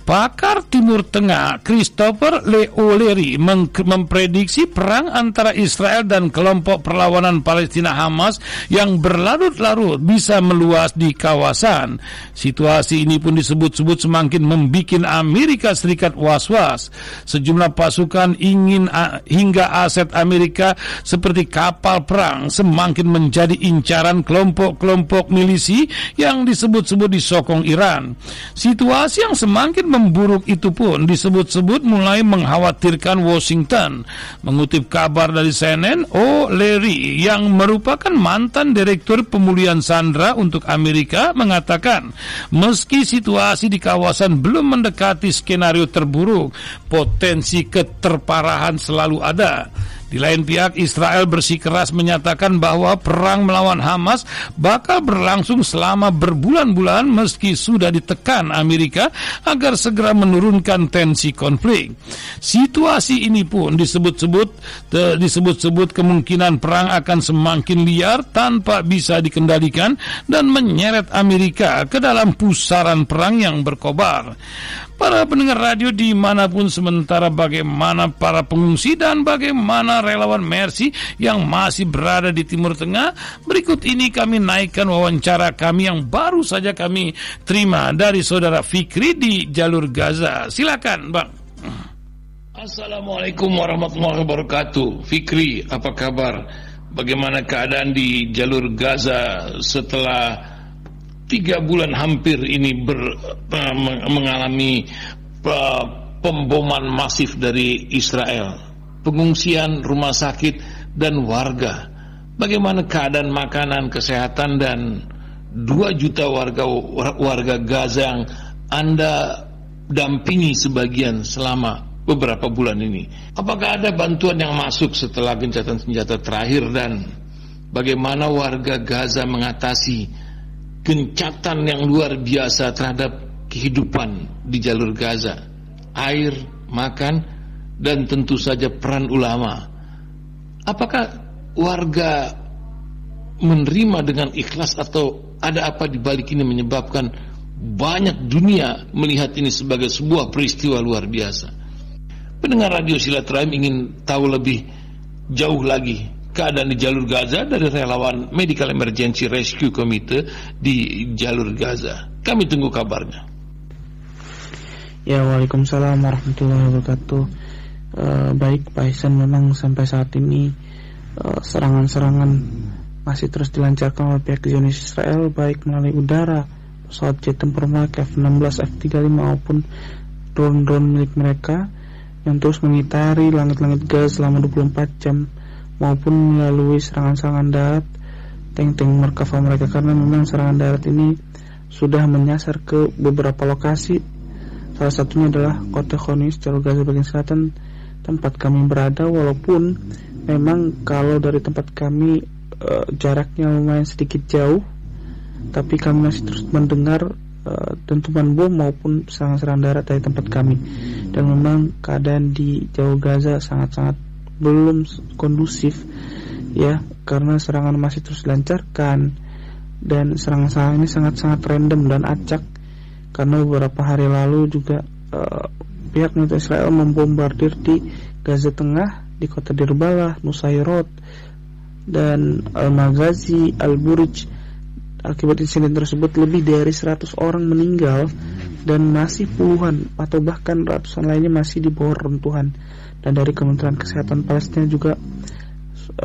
Pakar Timur Tengah Christopher Leoleri memprediksi perang antara Israel dan kelompok perlawanan Palestina Hamas yang berlarut-larut bisa meluas di kawasan. Situasi ini pun disebut-sebut semakin membikin Amerika Serikat was-was. Sejumlah pasukan hingga aset Amerika seperti kapal perang semakin menjadi incaran kelompok-kelompok milisi yang disebut-sebut disokong Iran. Situasi yang semakin memburuk itu pun disebut-sebut mulai mengkhawatirkan Washington. Mengutip kabar dari CNN, O'Leary yang merupakan mantan direktur pemulihan sandera untuk Amerika mengatakan, meski situasi di kawasan belum mendekati skenario terburuk, potensi keterparahan selalu ada. Di lain pihak, Israel bersikeras menyatakan bahwa perang melawan Hamas bakal berlangsung selama berbulan-bulan meski sudah ditekan Amerika agar segera menurunkan tensi konflik. Situasi ini pun disebut-sebut kemungkinan perang akan semakin liar tanpa bisa dikendalikan dan menyeret Amerika ke dalam pusaran perang yang berkobar. Para pendengar radio dimanapun sementara, bagaimana para pengungsi dan bagaimana relawan Mercy yang masih berada di Timur Tengah? Berikut ini kami naikkan wawancara kami yang baru saja kami terima dari saudara Fikri di jalur Gaza. Silakan, Bang. Assalamualaikum warahmatullahi wabarakatuh. Fikri, apa kabar? Bagaimana keadaan di jalur Gaza setelah 3 bulan hampir ini mengalami pemboman masif dari Israel, pengungsian, rumah sakit, dan warga? Bagaimana keadaan makanan, kesehatan, dan 2 juta warga Gaza yang Anda dampingi sebagian selama beberapa bulan ini? Apakah ada bantuan yang masuk setelah gencatan senjata terakhir, dan bagaimana warga Gaza mengatasi gencatan yang luar biasa terhadap kehidupan di jalur Gaza, air, makan, dan tentu saja peran ulama? Apakah warga menerima dengan ikhlas, atau ada apa di balik ini menyebabkan banyak dunia melihat ini sebagai sebuah peristiwa luar biasa? Pendengar Radio Silaturah ingin tahu lebih jauh lagi keadaan di jalur Gaza dari relawan Medical Emergency Rescue Committee di jalur Gaza. Kami tunggu kabarnya. Ya, waalaikumsalam warahmatullahi wabarakatuh. Baik, Pak Ihsan, memang sampai saat ini serangan-serangan masih terus dilancarkan oleh pihak Zionis Israel, baik melalui udara, pesawat jet tempur mereka F-16, F-35 maupun drone-drone milik mereka yang terus mengitari langit-langit Gaza selama 24 jam, maupun melalui serangan-serangan darat tank-tank Merkava mereka, karena memang serangan darat ini sudah menyasar ke beberapa lokasi. Salah satunya adalah kota Khanis, jalur Gaza bagian selatan tempat kami berada, walaupun memang kalau dari tempat kami jaraknya lumayan sedikit jauh, tapi kami masih terus mendengar dentuman bom maupun serangan-serangan darat dari tempat kami. Dan memang keadaan di jalur Gaza sangat-sangat belum kondusif, ya, karena serangan masih terus dilancarkan, dan serangan-serangan ini sangat-sangat random dan acak, karena beberapa hari lalu juga pihak militer Israel membombardir di Gaza Tengah, di kota Dirbalah, Nusairot, dan Al-Maghazi, Al-Burj. Akibat insiden tersebut lebih dari 100 orang meninggal dan masih puluhan atau bahkan ratusan lainnya masih di bawah runtuhan. Dan dari Kementerian Kesehatan Palestina juga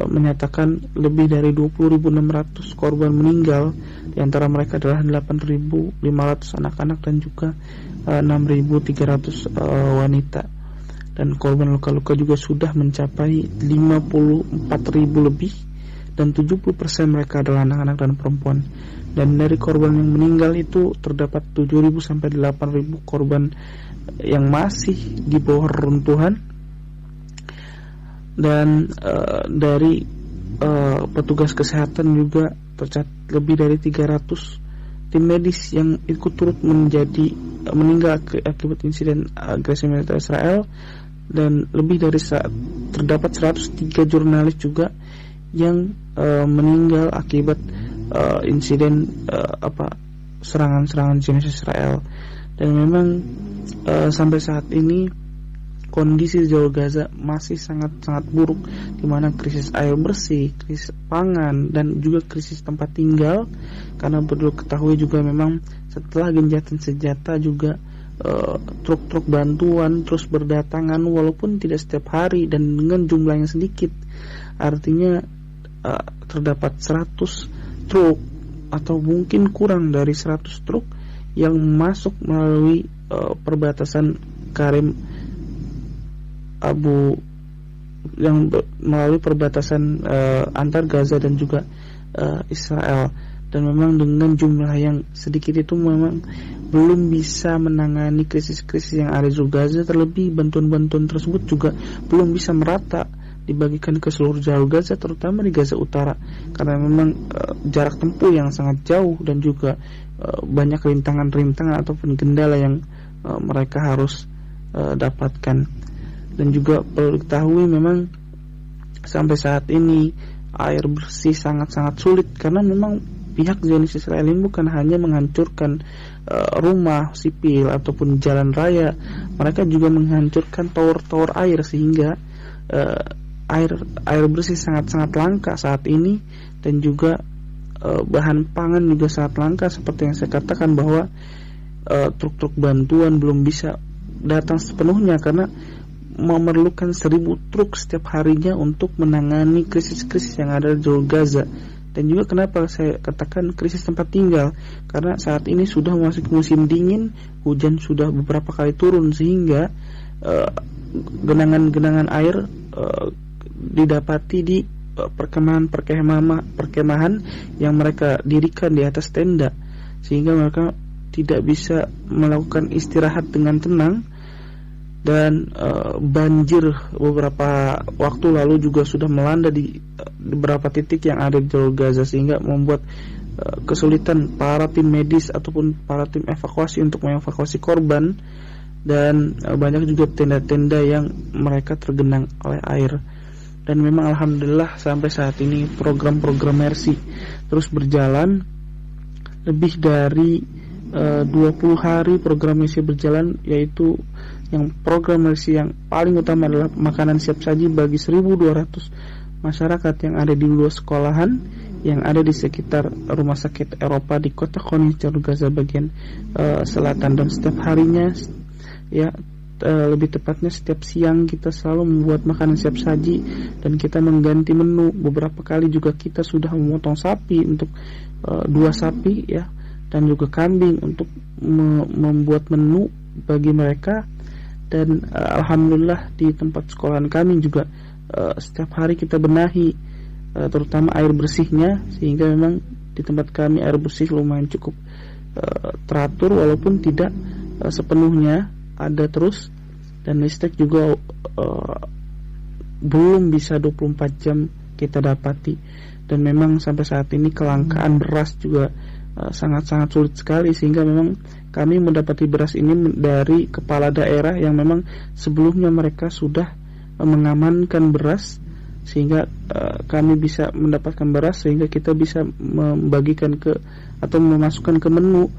menyatakan lebih dari 20.600 korban meninggal, di antara mereka adalah 8.500 anak-anak dan juga 6.300 wanita. Dan korban luka-luka juga sudah mencapai 54.000 lebih, dan 70% mereka adalah anak-anak dan perempuan. Dan dari korban yang meninggal itu terdapat 7.000 sampai 8.000 korban yang masih di bawah runtuhan. Dan dari petugas kesehatan juga tercatat lebih dari 300 tim medis yang ikut turut meninggal akibat insiden agresi militer Israel, dan lebih dari terdapat 103 jurnalis juga yang meninggal akibat insiden serangan-serangan jenis Israel. Dan memang sampai saat ini kondisi di jalur Gaza masih sangat-sangat buruk, di mana krisis air bersih, krisis pangan, dan juga krisis tempat tinggal, karena perlu ketahui juga memang setelah gencatan senjata juga truk-truk bantuan terus berdatangan walaupun tidak setiap hari dan dengan jumlah yang sedikit. Artinya terdapat 100 truk atau mungkin kurang dari 100 truk yang masuk melalui perbatasan Karim Abu, yang melalui perbatasan antar Gaza dan juga Israel. Dan memang dengan jumlah yang sedikit itu memang belum bisa menangani krisis-krisis yang ada di Gaza, terlebih bantuan-bantuan tersebut juga belum bisa merata dibagikan ke seluruh jalur Gaza, terutama di Gaza Utara, karena memang jarak tempuh yang sangat jauh dan juga banyak rintangan-rintangan ataupun kendala yang mereka harus dapatkan. Dan juga perlu diketahui memang sampai saat ini air bersih sangat-sangat sulit, karena memang pihak Zionis Israel ini bukan hanya menghancurkan rumah sipil ataupun jalan raya, mereka juga menghancurkan tower-tower air, sehingga air bersih sangat-sangat langka saat ini, dan juga bahan pangan juga sangat langka. Seperti yang saya katakan bahwa truk-truk bantuan belum bisa datang sepenuhnya karena memerlukan 1.000 truk setiap harinya untuk menangani krisis-krisis yang ada di jalur Gaza. Dan juga kenapa saya katakan krisis tempat tinggal, karena saat ini sudah masuk musim dingin, hujan sudah beberapa kali turun, sehingga genangan-genangan air didapati di perkemahan yang mereka dirikan di atas tenda, sehingga mereka tidak bisa melakukan istirahat dengan tenang. Dan banjir beberapa waktu lalu juga sudah melanda di beberapa titik yang ada di jalur Gaza, sehingga membuat kesulitan para tim medis ataupun para tim evakuasi untuk mengevakuasi korban. Dan banyak juga tenda-tenda yang mereka tergenang oleh air. Dan memang alhamdulillah sampai saat ini program-program Mercy terus berjalan. Lebih dari 20 hari program Mercy berjalan, yaitu yang program Mercy yang paling utama adalah makanan siap saji bagi 1.200 masyarakat yang ada di luar sekolahan yang ada di sekitar rumah sakit Eropa di kota Khan Yunis, jalur Gaza bagian selatan. Dan setiap harinya, ya, lebih tepatnya setiap siang kita selalu membuat makanan siap saji, dan kita mengganti menu. Beberapa kali juga kita sudah memotong sapi untuk 2 sapi, ya, dan juga kambing untuk membuat menu bagi mereka. Dan alhamdulillah di tempat sekolahan kami juga setiap hari kita benahi, terutama air bersihnya, sehingga memang di tempat kami air bersih lumayan cukup teratur walaupun tidak sepenuhnya ada terus. Dan listrik juga belum bisa 24 jam kita dapati. Dan memang sampai saat ini kelangkaan beras juga sangat-sangat sulit sekali, sehingga memang kami mendapati beras ini dari kepala daerah yang memang sebelumnya mereka sudah mengamankan beras, sehingga kami bisa mendapatkan beras, sehingga kita bisa membagikan ke atau memasukkan ke menu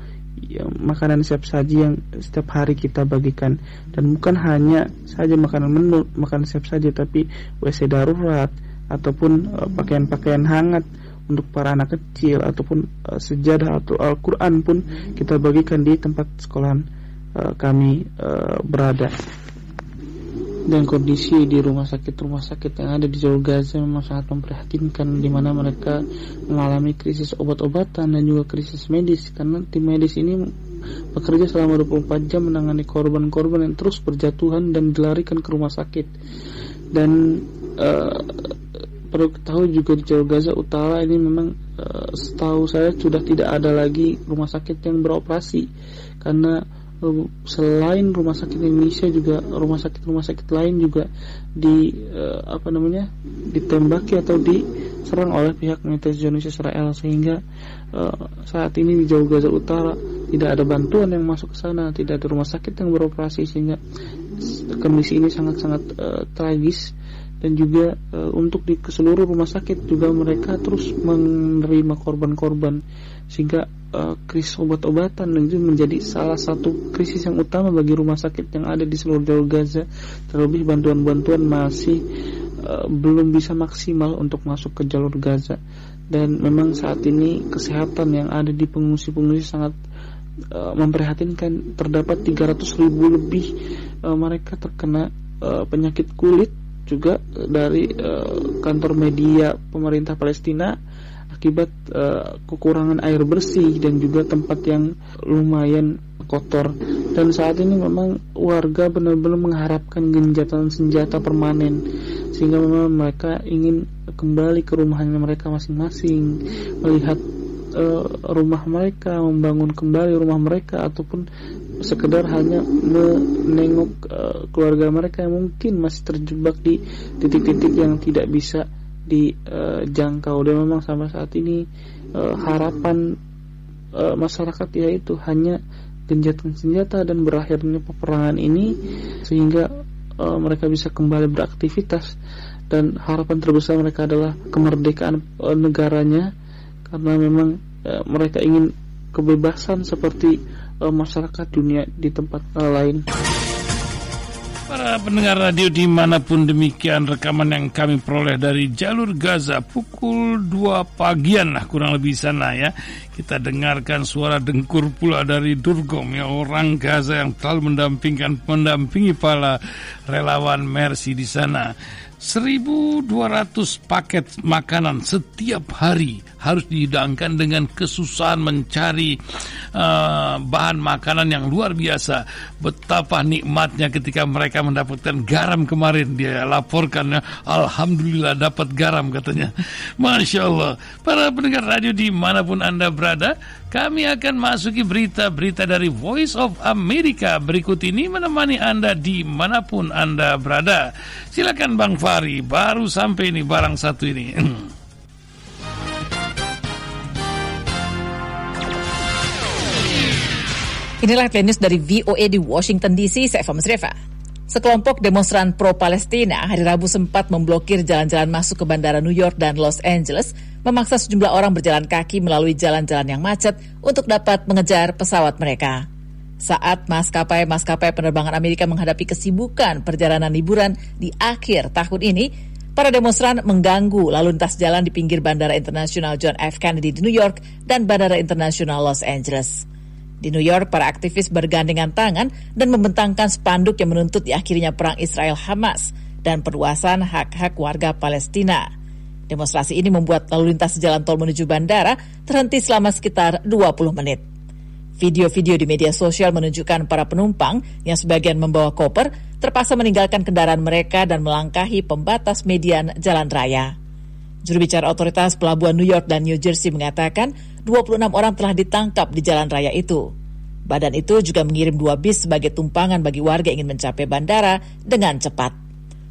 makanan siap saji yang setiap hari kita bagikan. Dan bukan hanya saja makanan siap saji, tapi WC darurat ataupun pakaian-pakaian hangat untuk para anak kecil, ataupun sejadah atau Al-Quran pun kita bagikan di tempat sekolahan kami berada. Dan kondisi di rumah sakit yang ada di jalur Gaza memang sangat memprihatinkan, di mana mereka mengalami krisis obat-obatan dan juga krisis medis, karena tim medis ini bekerja selama 24 jam menangani korban-korban yang terus berjatuhan dan dilarikan ke rumah sakit. Dan perlu ketahui juga di jalur Gaza Utara ini memang setahu saya sudah tidak ada lagi rumah sakit yang beroperasi, karena selain rumah sakit Indonesia juga rumah sakit lain juga di ditembaki atau diserang oleh pihak militer Zionis Israel, sehingga saat ini di Jalur Gaza Utara tidak ada bantuan yang masuk ke sana, tidak ada rumah sakit yang beroperasi, sehingga kondisi ini sangat-sangat tragis. Dan juga untuk di seluruh rumah sakit juga mereka terus menerima korban-korban, sehingga krisis obat-obatan itu menjadi salah satu krisis yang utama bagi rumah sakit yang ada di seluruh Jalur Gaza. Terlebih bantuan-bantuan masih belum bisa maksimal untuk masuk ke Jalur Gaza, dan memang saat ini kesehatan yang ada di pengungsi-pengungsi sangat memprihatinkan. Terdapat 300.000 lebih mereka terkena penyakit kulit juga dari kantor media pemerintah Palestina akibat kekurangan air bersih dan juga tempat yang lumayan kotor. Dan saat ini memang warga benar-benar mengharapkan gencatan senjata permanen, sehingga memang mereka ingin kembali ke rumahnya mereka masing-masing, melihat rumah mereka, membangun kembali rumah mereka, ataupun sekedar hanya menengok keluarga mereka yang mungkin masih terjebak di titik-titik yang tidak bisa dijangkau. Dan memang sampai saat ini harapan masyarakat yaitu hanya gencatan senjata dan berakhirnya peperangan ini, sehingga mereka bisa kembali beraktivitas. Dan harapan terbesar mereka adalah kemerdekaan negaranya, karena memang mereka ingin kebebasan seperti masyarakat dunia di tempat lain. Para pendengar radio dimanapun, demikian rekaman yang kami peroleh dari jalur Gaza pukul 2 pagian lah kurang lebih sana ya. Kita dengarkan suara dengkur pula dari Durgom ya, orang Gaza yang selalu mendampingi para relawan Mercy di sana. 1.200 paket makanan setiap hari harus dihidangkan dengan kesusahan mencari bahan makanan yang luar biasa. Betapa nikmatnya ketika mereka mendapatkan garam kemarin, dia laporkan, Alhamdulillah dapat garam katanya. Masya Allah. Para pendengar radio dimanapun Anda berada, kami akan masuki berita-berita dari Voice of America berikut ini menemani Anda dimanapun Anda berada. Silakan Bang Fahri, baru sampai ini barang satu ini. Inilah news dari VOA di Washington DC, saya Fahmi Sreva. Sekelompok demonstran pro-Palestina hari Rabu sempat memblokir jalan-jalan masuk ke bandara New York dan Los Angeles, memaksa sejumlah orang berjalan kaki melalui jalan-jalan yang macet untuk dapat mengejar pesawat mereka. Saat maskapai penerbangan Amerika menghadapi kesibukan perjalanan liburan di akhir tahun ini, para demonstran mengganggu lalu lintas jalan di pinggir Bandara Internasional John F. Kennedy di New York dan Bandara Internasional Los Angeles. Di New York, para aktivis bergandengan tangan dan membentangkan spanduk yang menuntut diakhirinya perang Israel-Hamas dan perluasan hak-hak warga Palestina. Demonstrasi ini membuat lalu lintas jalan tol menuju bandara terhenti selama sekitar 20 menit. Video-video di media sosial menunjukkan para penumpang yang sebagian membawa koper terpaksa meninggalkan kendaraan mereka dan melangkahi pembatas median jalan raya. Juru bicara otoritas pelabuhan New York dan New Jersey mengatakan 26 orang telah ditangkap di jalan raya itu. Badan itu juga mengirim 2 bis sebagai tumpangan bagi warga yang ingin mencapai bandara dengan cepat.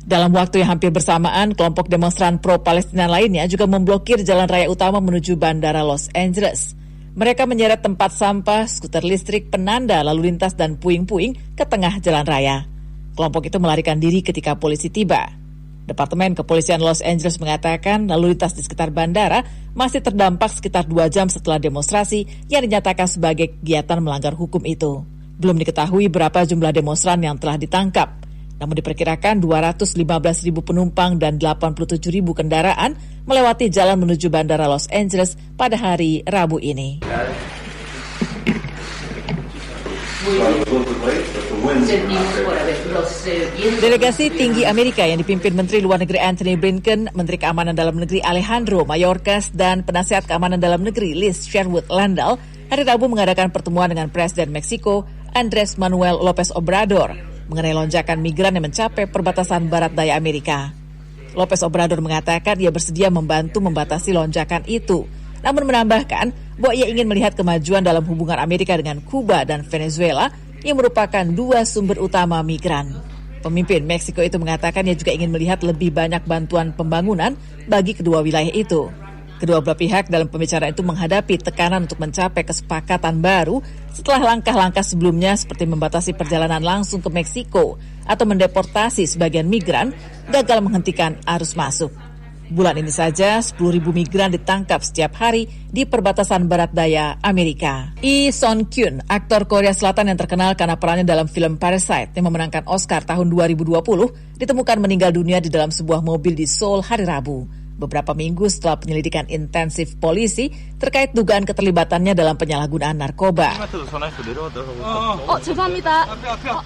Dalam waktu yang hampir bersamaan, kelompok demonstran pro-Palestina lainnya juga memblokir jalan raya utama menuju bandara Los Angeles. Mereka menyeret tempat sampah, skuter listrik, penanda lalu lintas, dan puing-puing ke tengah jalan raya. Kelompok itu melarikan diri ketika polisi tiba. Departemen Kepolisian Los Angeles mengatakan lalu lintas di sekitar bandara masih terdampak sekitar 2 jam setelah demonstrasi yang dinyatakan sebagai kegiatan melanggar hukum itu. Belum diketahui berapa jumlah demonstran yang telah ditangkap, namun diperkirakan 215.000 penumpang dan 87.000 kendaraan melewati jalan menuju bandara Los Angeles pada hari Rabu ini. Delegasi tinggi Amerika yang dipimpin Menteri Luar Negeri Antony Blinken, Menteri Keamanan Dalam Negeri Alejandro Mayorkas, dan Penasihat Keamanan Dalam Negeri Liz Sherwood Landau hari Rabu mengadakan pertemuan dengan Presiden Meksiko Andrés Manuel López Obrador mengenai lonjakan migran yang mencapai perbatasan barat daya Amerika. López Obrador mengatakan ia bersedia membantu membatasi lonjakan itu, namun menambahkan bahwa ia ingin melihat kemajuan dalam hubungan Amerika dengan Kuba dan Venezuela yang merupakan dua sumber utama migran. Pemimpin Meksiko itu mengatakan ia juga ingin melihat lebih banyak bantuan pembangunan bagi kedua wilayah itu. Kedua belah pihak dalam pembicaraan itu menghadapi tekanan untuk mencapai kesepakatan baru setelah langkah-langkah sebelumnya seperti membatasi perjalanan langsung ke Meksiko atau mendeportasi sebagian migran gagal menghentikan arus masuk. Bulan ini saja 10.000 migran ditangkap setiap hari di perbatasan barat daya Amerika. Lee Sun-kyun, aktor Korea Selatan yang terkenal karena perannya dalam film Parasite yang memenangkan Oscar tahun 2020, ditemukan meninggal dunia di dalam sebuah mobil di Seoul hari Rabu, beberapa minggu setelah penyelidikan intensif polisi terkait dugaan keterlibatannya dalam penyalahgunaan narkoba.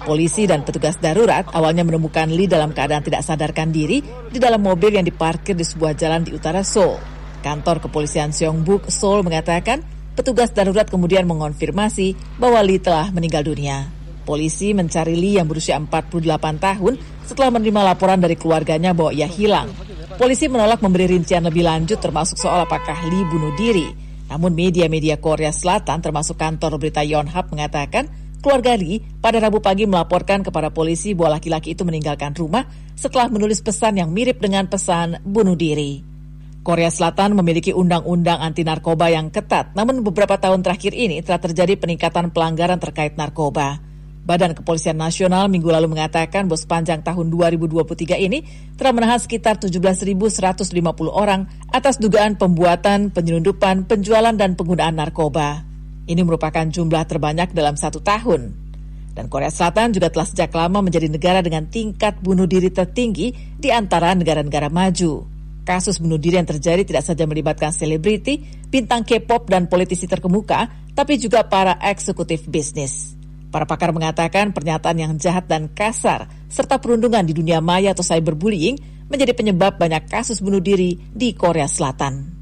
Polisi dan petugas darurat awalnya menemukan Lee dalam keadaan tidak sadarkan diri di dalam mobil yang diparkir di sebuah jalan di utara Seoul. Kantor kepolisian Seongbuk, Seoul mengatakan petugas darurat kemudian mengonfirmasi bahwa Lee telah meninggal dunia. Polisi mencari Lee yang berusia 48 tahun setelah menerima laporan dari keluarganya bahwa ia hilang. Polisi menolak memberi rincian lebih lanjut termasuk soal apakah Lee bunuh diri. Namun media-media Korea Selatan termasuk kantor berita Yonhap mengatakan keluarga Lee pada Rabu pagi melaporkan kepada polisi bahwa laki-laki itu meninggalkan rumah setelah menulis pesan yang mirip dengan pesan bunuh diri. Korea Selatan memiliki undang-undang anti narkoba yang ketat, namun beberapa tahun terakhir ini telah terjadi peningkatan pelanggaran terkait narkoba. Badan Kepolisian Nasional minggu lalu mengatakan bahwa sepanjang tahun 2023 ini telah menahan sekitar 17.150 orang atas dugaan pembuatan, penyelundupan, penjualan, dan penggunaan narkoba. Ini merupakan jumlah terbanyak dalam satu tahun. Dan Korea Selatan juga telah sejak lama menjadi negara dengan tingkat bunuh diri tertinggi di antara negara-negara maju. Kasus bunuh diri yang terjadi tidak saja melibatkan selebriti, bintang K-pop, dan politisi terkemuka, tapi juga para eksekutif bisnis. Para pakar mengatakan pernyataan yang jahat dan kasar, serta perundungan di dunia maya atau cyberbullying menjadi penyebab banyak kasus bunuh diri di Korea Selatan.